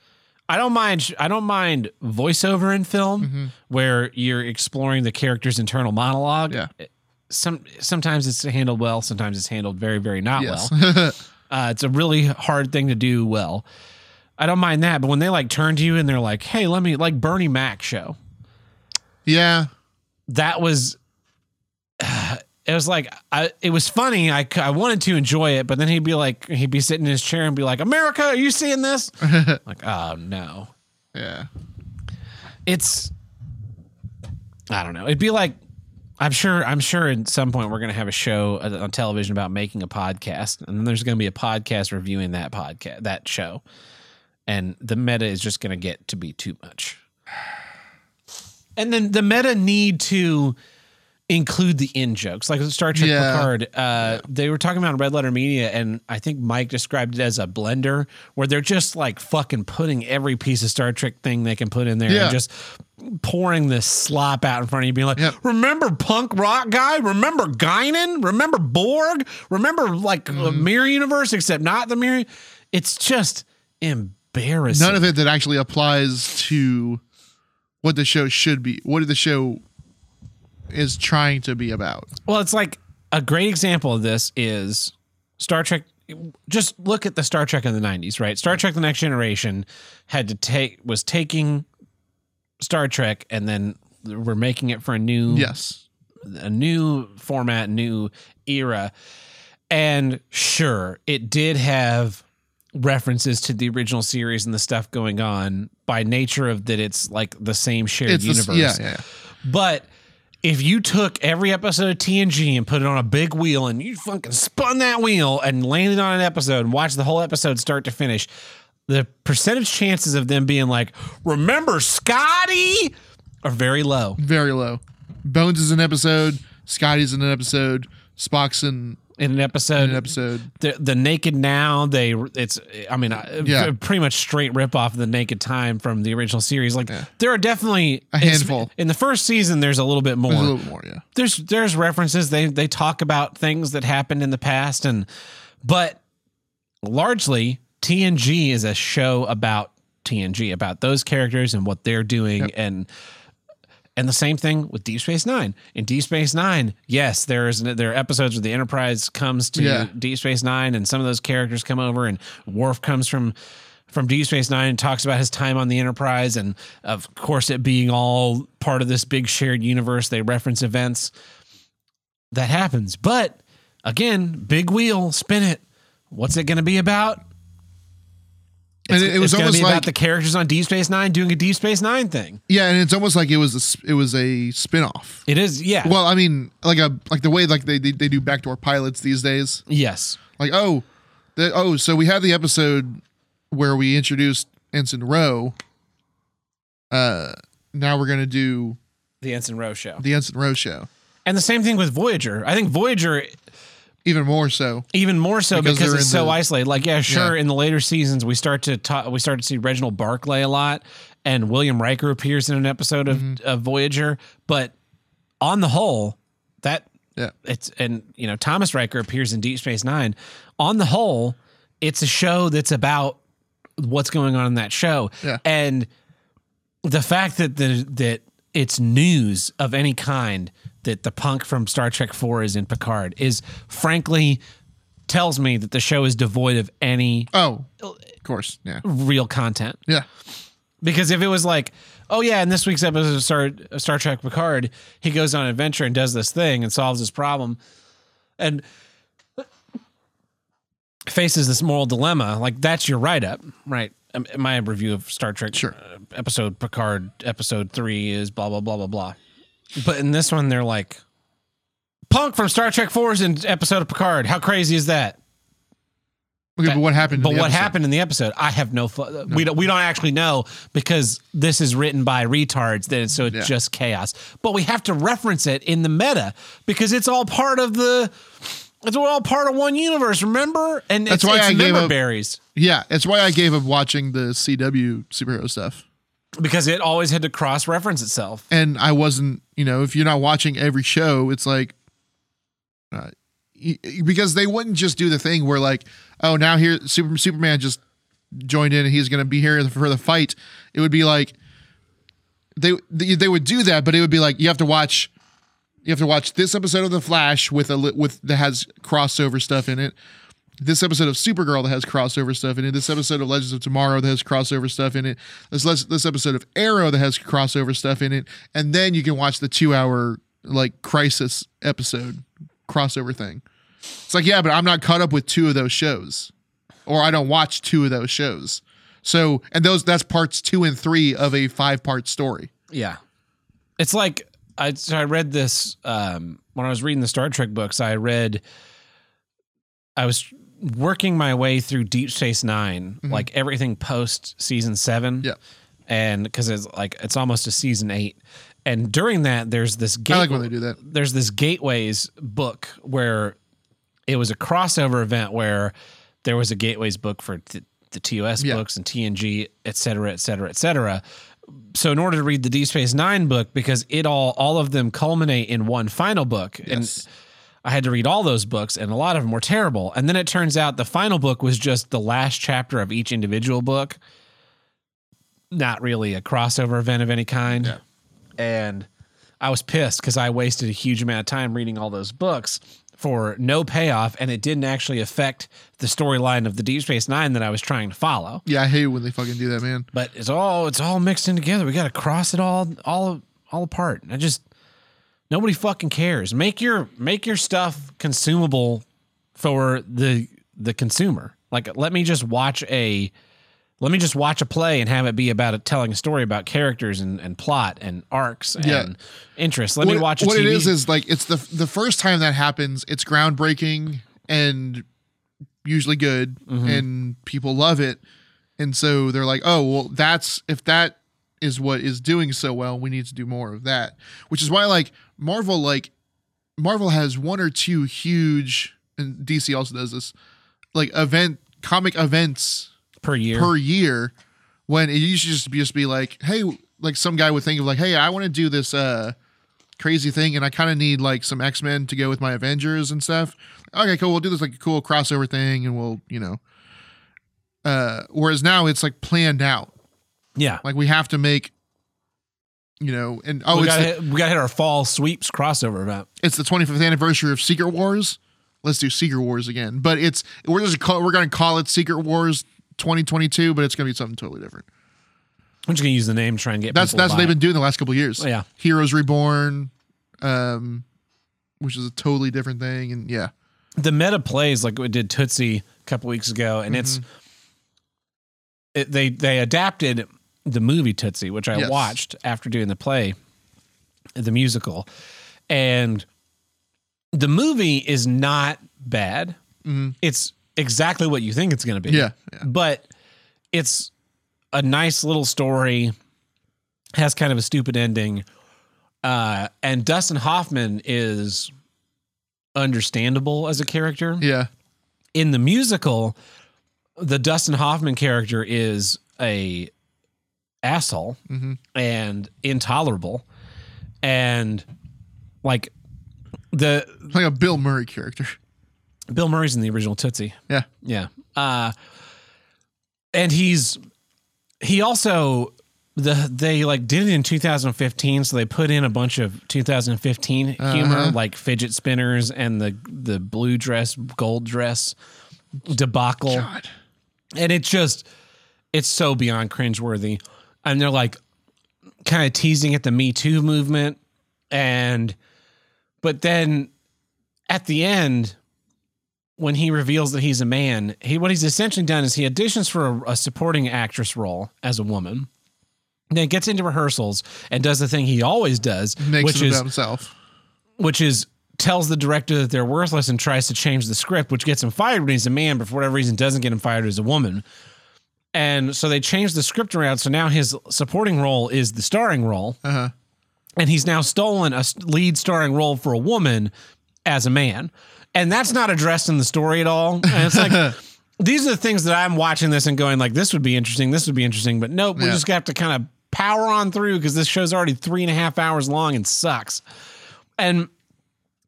I don't mind voiceover in film where you're exploring the character's internal monologue. Yeah. Sometimes it's handled well. Sometimes it's handled very, very not well. It's a really hard thing to do well. I don't mind that, but when they like turn to you and they're like, "Hey, let me," like Bernie Mac show. Yeah, that was it was like, it was funny. I wanted to enjoy it, but then he'd be like, he'd be sitting in his chair and be like, America, are you seeing this? Like, oh no. Yeah. It's, I don't know. It'd be like, I'm sure at some point we're going to have a show on television about making a podcast, and then there's going to be a podcast reviewing that podcast, that show. And the meta is just going to get to be too much. And then the meta need to include the in jokes, like Star Trek Picard. They were talking about Red Letter Media, and I think Mike described it as a blender where they're just like fucking putting every piece of Star Trek thing they can put in there and just pouring this slop out in front of you, being like, remember punk rock guy? Remember Guinan? Remember Borg? Remember like the Mirror Universe, except not the Mirror. It's just embarrassing. None of it that actually applies to what the show should be. What did the show is trying to be about. Well, it's like a great example of this is Star Trek. Just look at the Star Trek in the 90s, right? Star Trek: The Next Generation was taking Star Trek, and then we're making it for a new format, new era. And sure, it did have references to the original series and the stuff going on by nature of that. It's like the same shared universe. But if you took every episode of TNG and put it on a big wheel and you fucking spun that wheel and landed on an episode and watched the whole episode start to finish, the percentage chances of them being like, remember Scotty, are very low. Very low. Bones is an episode. Scotty's in an episode. Spock's in an episode. The Naked Now, pretty much straight rip off of the Naked Time from the original series. Like there are definitely a handful. In the first season, there's a little bit more. There's references. They talk about things that happened in the past, but largely TNG is a show about TNG, about those characters and what they're doing. And the same thing with Deep Space Nine. In Deep Space Nine, yes, there are episodes where the Enterprise comes to Deep Space Nine, and some of those characters come over, and Worf comes from Deep Space Nine and talks about his time on the Enterprise, and of course it being all part of this big shared universe. They reference events. That happens. But, again, big wheel, spin it. What's it going to be about? It was almost like about the characters on Deep Space Nine doing a Deep Space Nine thing. Yeah, and it's almost like it was a spinoff. It is, yeah. Well, I mean, like the way like they do backdoor pilots these days. Yes. Like so we had the episode where we introduced Ensign Rowe. Now we're gonna do the Ensign Rowe show. And the same thing with Voyager. I think Voyager. Even more so because it's so isolated. Like, in the later seasons, we start to see Reginald Barclay a lot, and William Riker appears in an episode of Voyager. But on the whole, Thomas Riker appears in Deep Space Nine. On the whole, it's a show that's about what's going on in that show, and the fact that that it's news of any kind. That the punk from Star Trek IV is in Picard is frankly tells me that the show is devoid of any real content. Yeah. Because if it was like, in this week's episode of Star Trek Picard, he goes on an adventure and does this thing and solves his problem and faces this moral dilemma, like that's your write-up, right? My review of Star Trek episode Picard, episode 3 is blah, blah, blah, blah, blah. But in this one, they're like, punk from Star Trek IV is in episode of Picard. How crazy is that? Okay, but what happened? Happened in the episode? I have no. We don't actually know because this is written by retards. It's just chaos. But we have to reference it in the meta because it's all part of one universe. Remember, and that's why I gave up berries. Yeah, it's why I gave up watching the CW superhero stuff. Because it always had to cross-reference itself. And I wasn't, if you're not watching every show, it's like, because they wouldn't just do the thing where like, oh, now here Superman just joined in and he's going to be here for the fight. It would be like, they would do that, but it would be like, you have to watch this episode of The Flash that has crossover stuff in it. This episode of Supergirl that has crossover stuff in it. This episode of Legends of Tomorrow that has crossover stuff in it. This episode of Arrow that has crossover stuff in it. And then you can watch the 2-hour like Crisis episode crossover thing. It's like, yeah, but I'm not caught up with two of those shows, or I don't watch two of those shows. So, and that's parts 2 and 3 of a 5-part story. Yeah. It's like, I read this, when I was reading the Star Trek books, I was working my way through Deep Space Nine, mm-hmm. like everything post season 7. Yeah. And cause it's like, it's almost a season 8. And during that, there's this gateway, I like when they do that. There's this Gateways book where it was a crossover event where there was a Gateways book for the TOS yeah. books and TNG, et cetera, et cetera, et cetera. So in order to read the Deep Space Nine book, because it all of them culminate in one final book. Yes. And I had to read all those books, and a lot of them were terrible. And then it turns out the final book was just the last chapter of each individual book. Not really a crossover event of any kind. Yeah. And I was pissed because I wasted a huge amount of time reading all those books for no payoff, and it didn't actually affect the storyline of the Deep Space Nine that I was trying to follow. Yeah, I hate when they fucking do that, man. But it's all mixed in together. We got to cross it all apart. I just nobody fucking cares. Make your stuff consumable for the consumer. Like, let me just watch a play and have it be about telling a story about characters and plot and arcs and yeah. interests. Let me watch a TV. What it is like, it's the first time that happens, it's groundbreaking and usually good, mm-hmm. and people love it. And so they're like, oh, well, if that is what is doing so well, we need to do more of that. Which is why, like, Marvel has 1 or 2 huge, and DC also does this, like, comic events per year, when it used to just be like, hey, like some guy would think of like, hey, I want to do this crazy thing, and I kind of need like some X-Men to go with my Avengers and stuff. Okay, cool, we'll do this like a cool crossover thing, and we'll, you know. Whereas now it's like planned out. Yeah, like we have to make, you know, and we gotta hit our fall sweeps crossover event. It's the 25th anniversary of Secret Wars. Let's do Secret Wars again, but we're gonna call it Secret Wars 2022, but it's going to be something totally different. I'm just going to use the name, try and get that's what they've been doing the last couple of years. Oh, yeah. Heroes Reborn, which is a totally different thing. And yeah, the meta plays, like we did Tootsie a couple weeks ago, and mm-hmm. they adapted the movie Tootsie, which I yes. watched after doing the play, the musical, and the movie is not bad. Mm-hmm. It's exactly what you think it's going to be. Yeah. But it's a nice little story, has kind of a stupid ending. And Dustin Hoffman is understandable as a character. Yeah. In the musical, the Dustin Hoffman character is a asshole mm-hmm. and intolerable. And like like a Bill Murray character. Bill Murray's in the original Tootsie. Yeah. Yeah. And he also, they like did it in 2015. So they put in a bunch of 2015 humor, like fidget spinners and the blue dress, gold dress debacle. God. And it's so beyond cringeworthy. And they're like kind of teasing at the Me Too movement. But then at the end, when he reveals that he's a man, what he's essentially done is he auditions for a supporting actress role as a woman, then gets into rehearsals and does the thing he always does, which is tells the director that they're worthless and tries to change the script, which gets him fired when he's a man, but for whatever reason doesn't get him fired as a woman. And so they changed the script around, so now his supporting role is the starring role, uh-huh. and he's now stolen a lead starring role for a woman as a man. And that's not addressed in the story at all. And it's like, these are the things that I'm watching this and going like, this would be interesting. But nope, we just have to kind of power on through because this show's already 3.5 hours long and sucks. And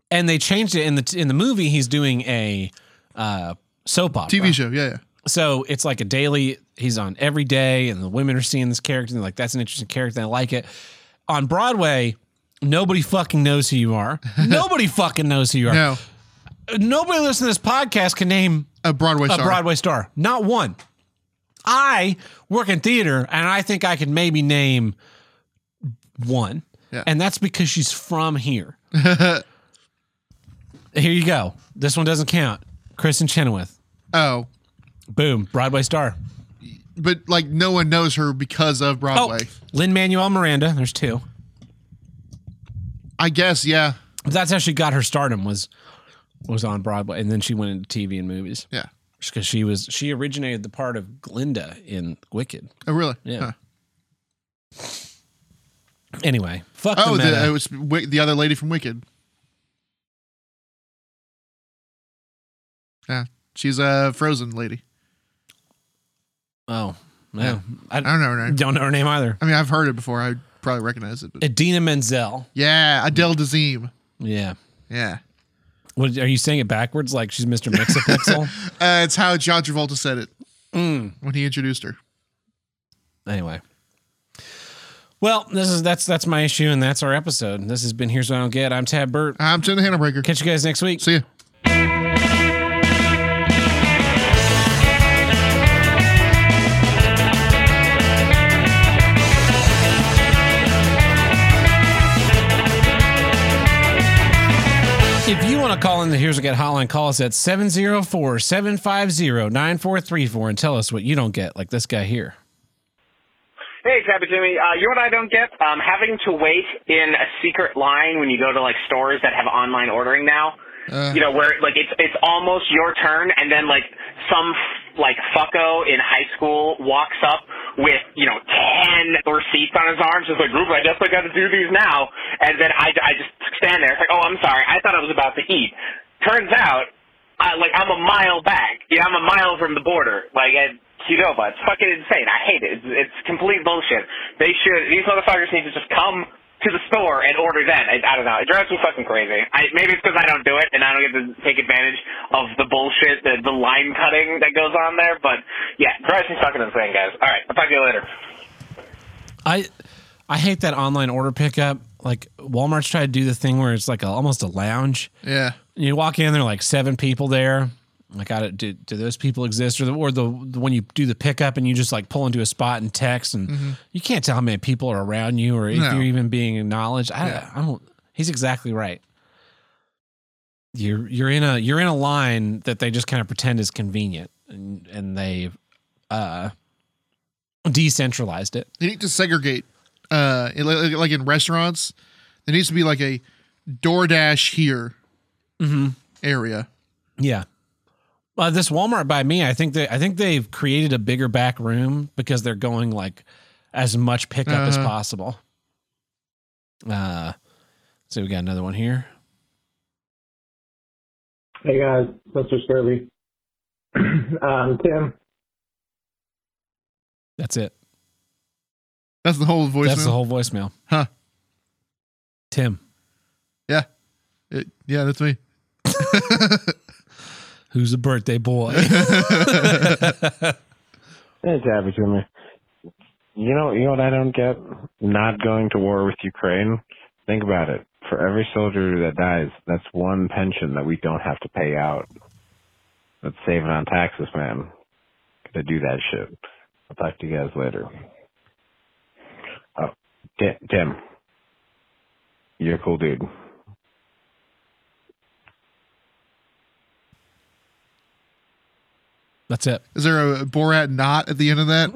they changed it in the movie. He's doing a soap opera. TV show, yeah. So it's like a daily, he's on every day and the women are seeing this character and they're like, that's an interesting character. I like it. On Broadway, nobody fucking knows who you are. Nobody fucking knows who you are. No. Nobody listening to this podcast can name a Broadway star. Not one. I work in theater, and I think I can maybe name one. Yeah. And that's because she's from here. Here you go. This one doesn't count. Chris and Chenoweth. Oh. Boom. Broadway star. But, like, no one knows her because of Broadway. Oh, Lin-Manuel Miranda. There's two. I guess, yeah. That's how she got her stardom, was on Broadway, and then she went into TV and movies. Yeah. Because she originated the part of Glinda in Wicked. Oh, really? Yeah. Huh. Anyway, fuck the meta. Oh, it was the other lady from Wicked. Yeah, she's a Frozen lady. Oh, no. Yeah. I don't know her name. Don't know her name either. I mean, I've heard it before. I probably recognize it. But. Idina Menzel. Yeah, Adele Dazeem. Yeah. Yeah. What, are you saying it backwards like she's Mr. Mixapixel? It's how John Travolta said it when he introduced her. Anyway. Well, that's my issue, and that's our episode. This has been Here's What I Don't Get. I'm Tad Burt. I'm Tim the Handlebreaker. Catch you guys next week. See ya. If you want to call in the Here's What I Get hotline, call us at 704-750-9434 and tell us what you don't get, like this guy here. Hey, Tabby Jimmy. You know what I don't get? Having to wait in a secret line when you go to, like, stores that have online ordering now. You know, where, like, it's almost your turn, and then, like, some, like, fucko in high school walks up with, you know, 10 receipts on his arms. Just like, group, I definitely got to do these now. And then I just stand there. It's like, oh, I'm sorry. I thought I was about to eat. Turns out, I'm a mile back. Yeah, I'm a mile from the border. Like, Qdoba. It's fucking insane. I hate it. It's complete bullshit. These motherfuckers need to just come to the store and order then. I don't know. It drives me fucking crazy. Maybe it's because I don't do it and I don't get to take advantage of the bullshit, the line cutting that goes on there. But yeah, it drives me fucking insane, guys. All right. I'll talk to you later. I hate that online order pickup. Like, Walmart's tried to do the thing where it's like almost a lounge. Yeah. You walk in, there are like 7 people there. Like, do those people exist? Or the when you do the pickup and you just, like, pull into a spot and text, and you can't tell how many people are around you or if you're even being acknowledged. He's exactly right. You're in a line that they just kind of pretend is convenient, and they've decentralized it. They need to segregate, like in restaurants. There needs to be like a DoorDash here area. Yeah. This Walmart by me, I think they've created a bigger back room because they're going like as much pickup as possible. So we got another one here. Hey guys, Mr. Scurvy. Tim. That's it. That's the whole voicemail. That's the whole voicemail. Huh. Tim. Yeah. Yeah, that's me. Who's a birthday boy? It's average with me. You know what I don't get? Not going to war with Ukraine. Think about it. For every soldier that dies, that's one pension that we don't have to pay out. That's saving on taxes, man. Gotta do that shit. I'll talk to you guys later. Oh, Tim. You're a cool dude. That's it. Is there a Borat not at the end of that?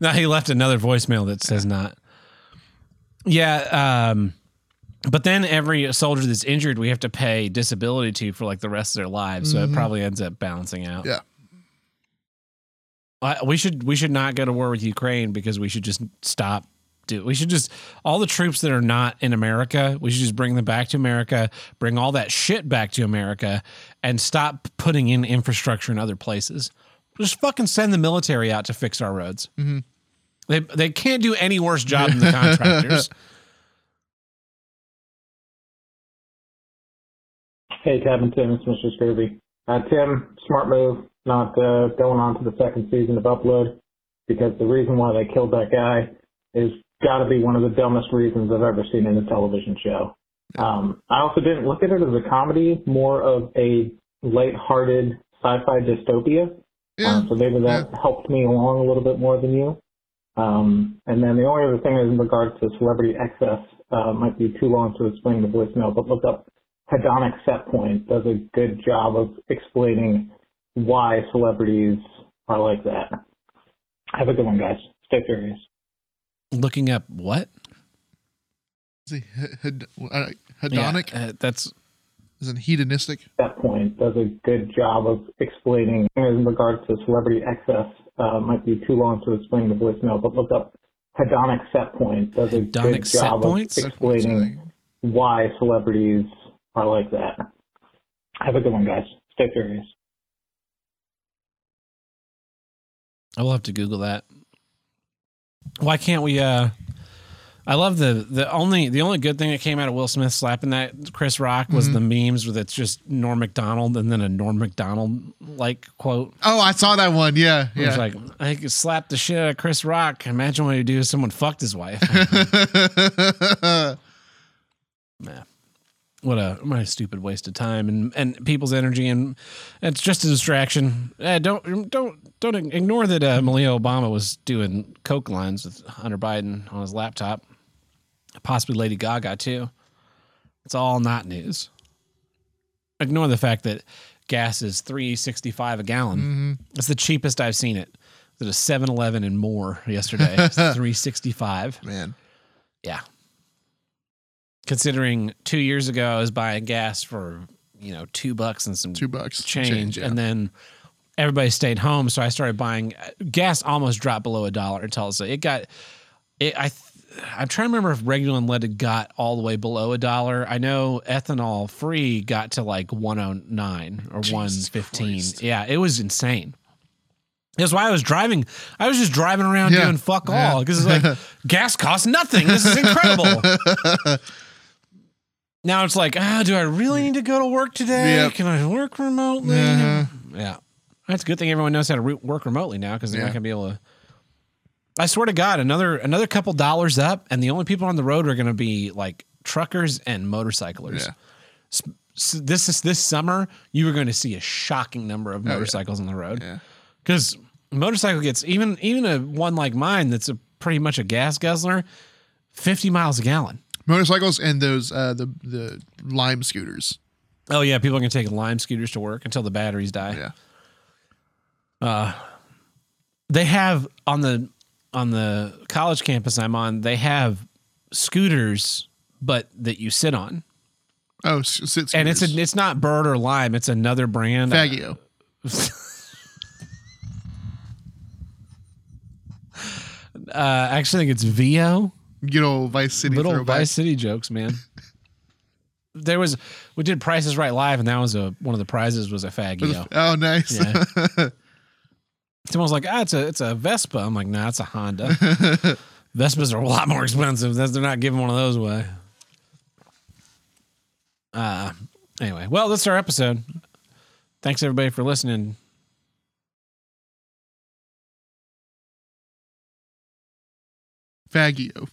No, he left another voicemail that says not. Yeah. But then every soldier that's injured, we have to pay disability to for like the rest of their lives. So it probably ends up balancing out. Yeah. We should not go to war with Ukraine because we should just stop. We should just, all the troops that are not in America, we should just bring them back to America, bring all that shit back to America, and stop putting in infrastructure in other places. Just fucking send the military out to fix our roads. They can't do any worse job than the contractors. Hey, Captain Tim, it's Mr. Scurvy. Tim, smart move, not going on to the second season of Upload, because the reason why they killed that guy is got to be one of the dumbest reasons I've ever seen in a television show. I also didn't look at it as a comedy, more of a lighthearted sci-fi dystopia. Yeah, so maybe that helped me along a little bit more than you. And then the only other thing is in regards to celebrity excess. might be too long to explain the voicemail, but look up hedonic set point. Does a good job of explaining why celebrities are like that. Have a good one, guys. Stay curious. Looking up what? Hedonic? Yeah, that's... Isn't hedonistic? That point does a good job of explaining in regards to celebrity excess. Might be too long to explain the voicemail, but look up hedonic set point. Does a hedonic good job of explaining why celebrities are like that. Have a good one, guys. Stay curious. I will have to Google that. Why can't we? I love the only good thing that came out of Will Smith slapping that Chris Rock was the memes with it's just Norm MacDonald and then a Norm MacDonald like quote. Oh, I saw that one. Yeah, yeah. It was like, I could slap the shit out of Chris Rock. Imagine what he'd do if someone fucked his wife. Nah. What a stupid waste of time and people's energy, and it's just a distraction. Don't ignore that Malia Obama was doing coke lines with Hunter Biden on his laptop. Possibly Lady Gaga too. It's all not news. Ignore the fact that gas is $3.65 a gallon. Mm-hmm. It's the cheapest I've seen it. It was 7-Eleven and more yesterday. It's $3.65. Man, yeah. Considering 2 years ago I was buying gas for $2 and some $2 change, yeah. And then everybody stayed home, so I started buying gas. Almost dropped below $1 until it got. I'm trying to remember if regular unleaded got all the way below $1. I know ethanol free got to like 109 or 115. Christ. Yeah, it was insane. That's why I was driving. I was just driving around doing fuck all because it's like gas costs nothing. This is incredible. Now it's like, do I really need to go to work today? Yep. Can I work remotely? Uh-huh. Yeah. That's a good thing everyone knows how to work remotely now because they're not going to be able to. I swear to God, another couple dollars up, and the only people on the road are going to be like truckers and motorcyclers. Yeah. So this summer, you are going to see a shocking number of motorcycles on the road. Yeah. Because motorcycle gets, even a one like mine that's pretty much a gas guzzler, 50 miles a gallon. Motorcycles and those the Lime scooters. Oh yeah, people are gonna take Lime scooters to work until the batteries die. Yeah. They have on the college campus I'm on, they have scooters, but that you sit on. Oh, sit scooters. And it's not Bird or Lime. It's another brand. Faggio. I actually think it's VO. Good old Vice City. Little throwback. Vice City jokes, man. We did Price is Right live, and that was one of the prizes was a Faggio. Oh, nice. Yeah. Someone's like, it's a Vespa. I'm like, nah, it's a Honda. Vespas are a lot more expensive. They're not giving one of those away. Anyway, well, that's our episode. Thanks everybody for listening. Faggio.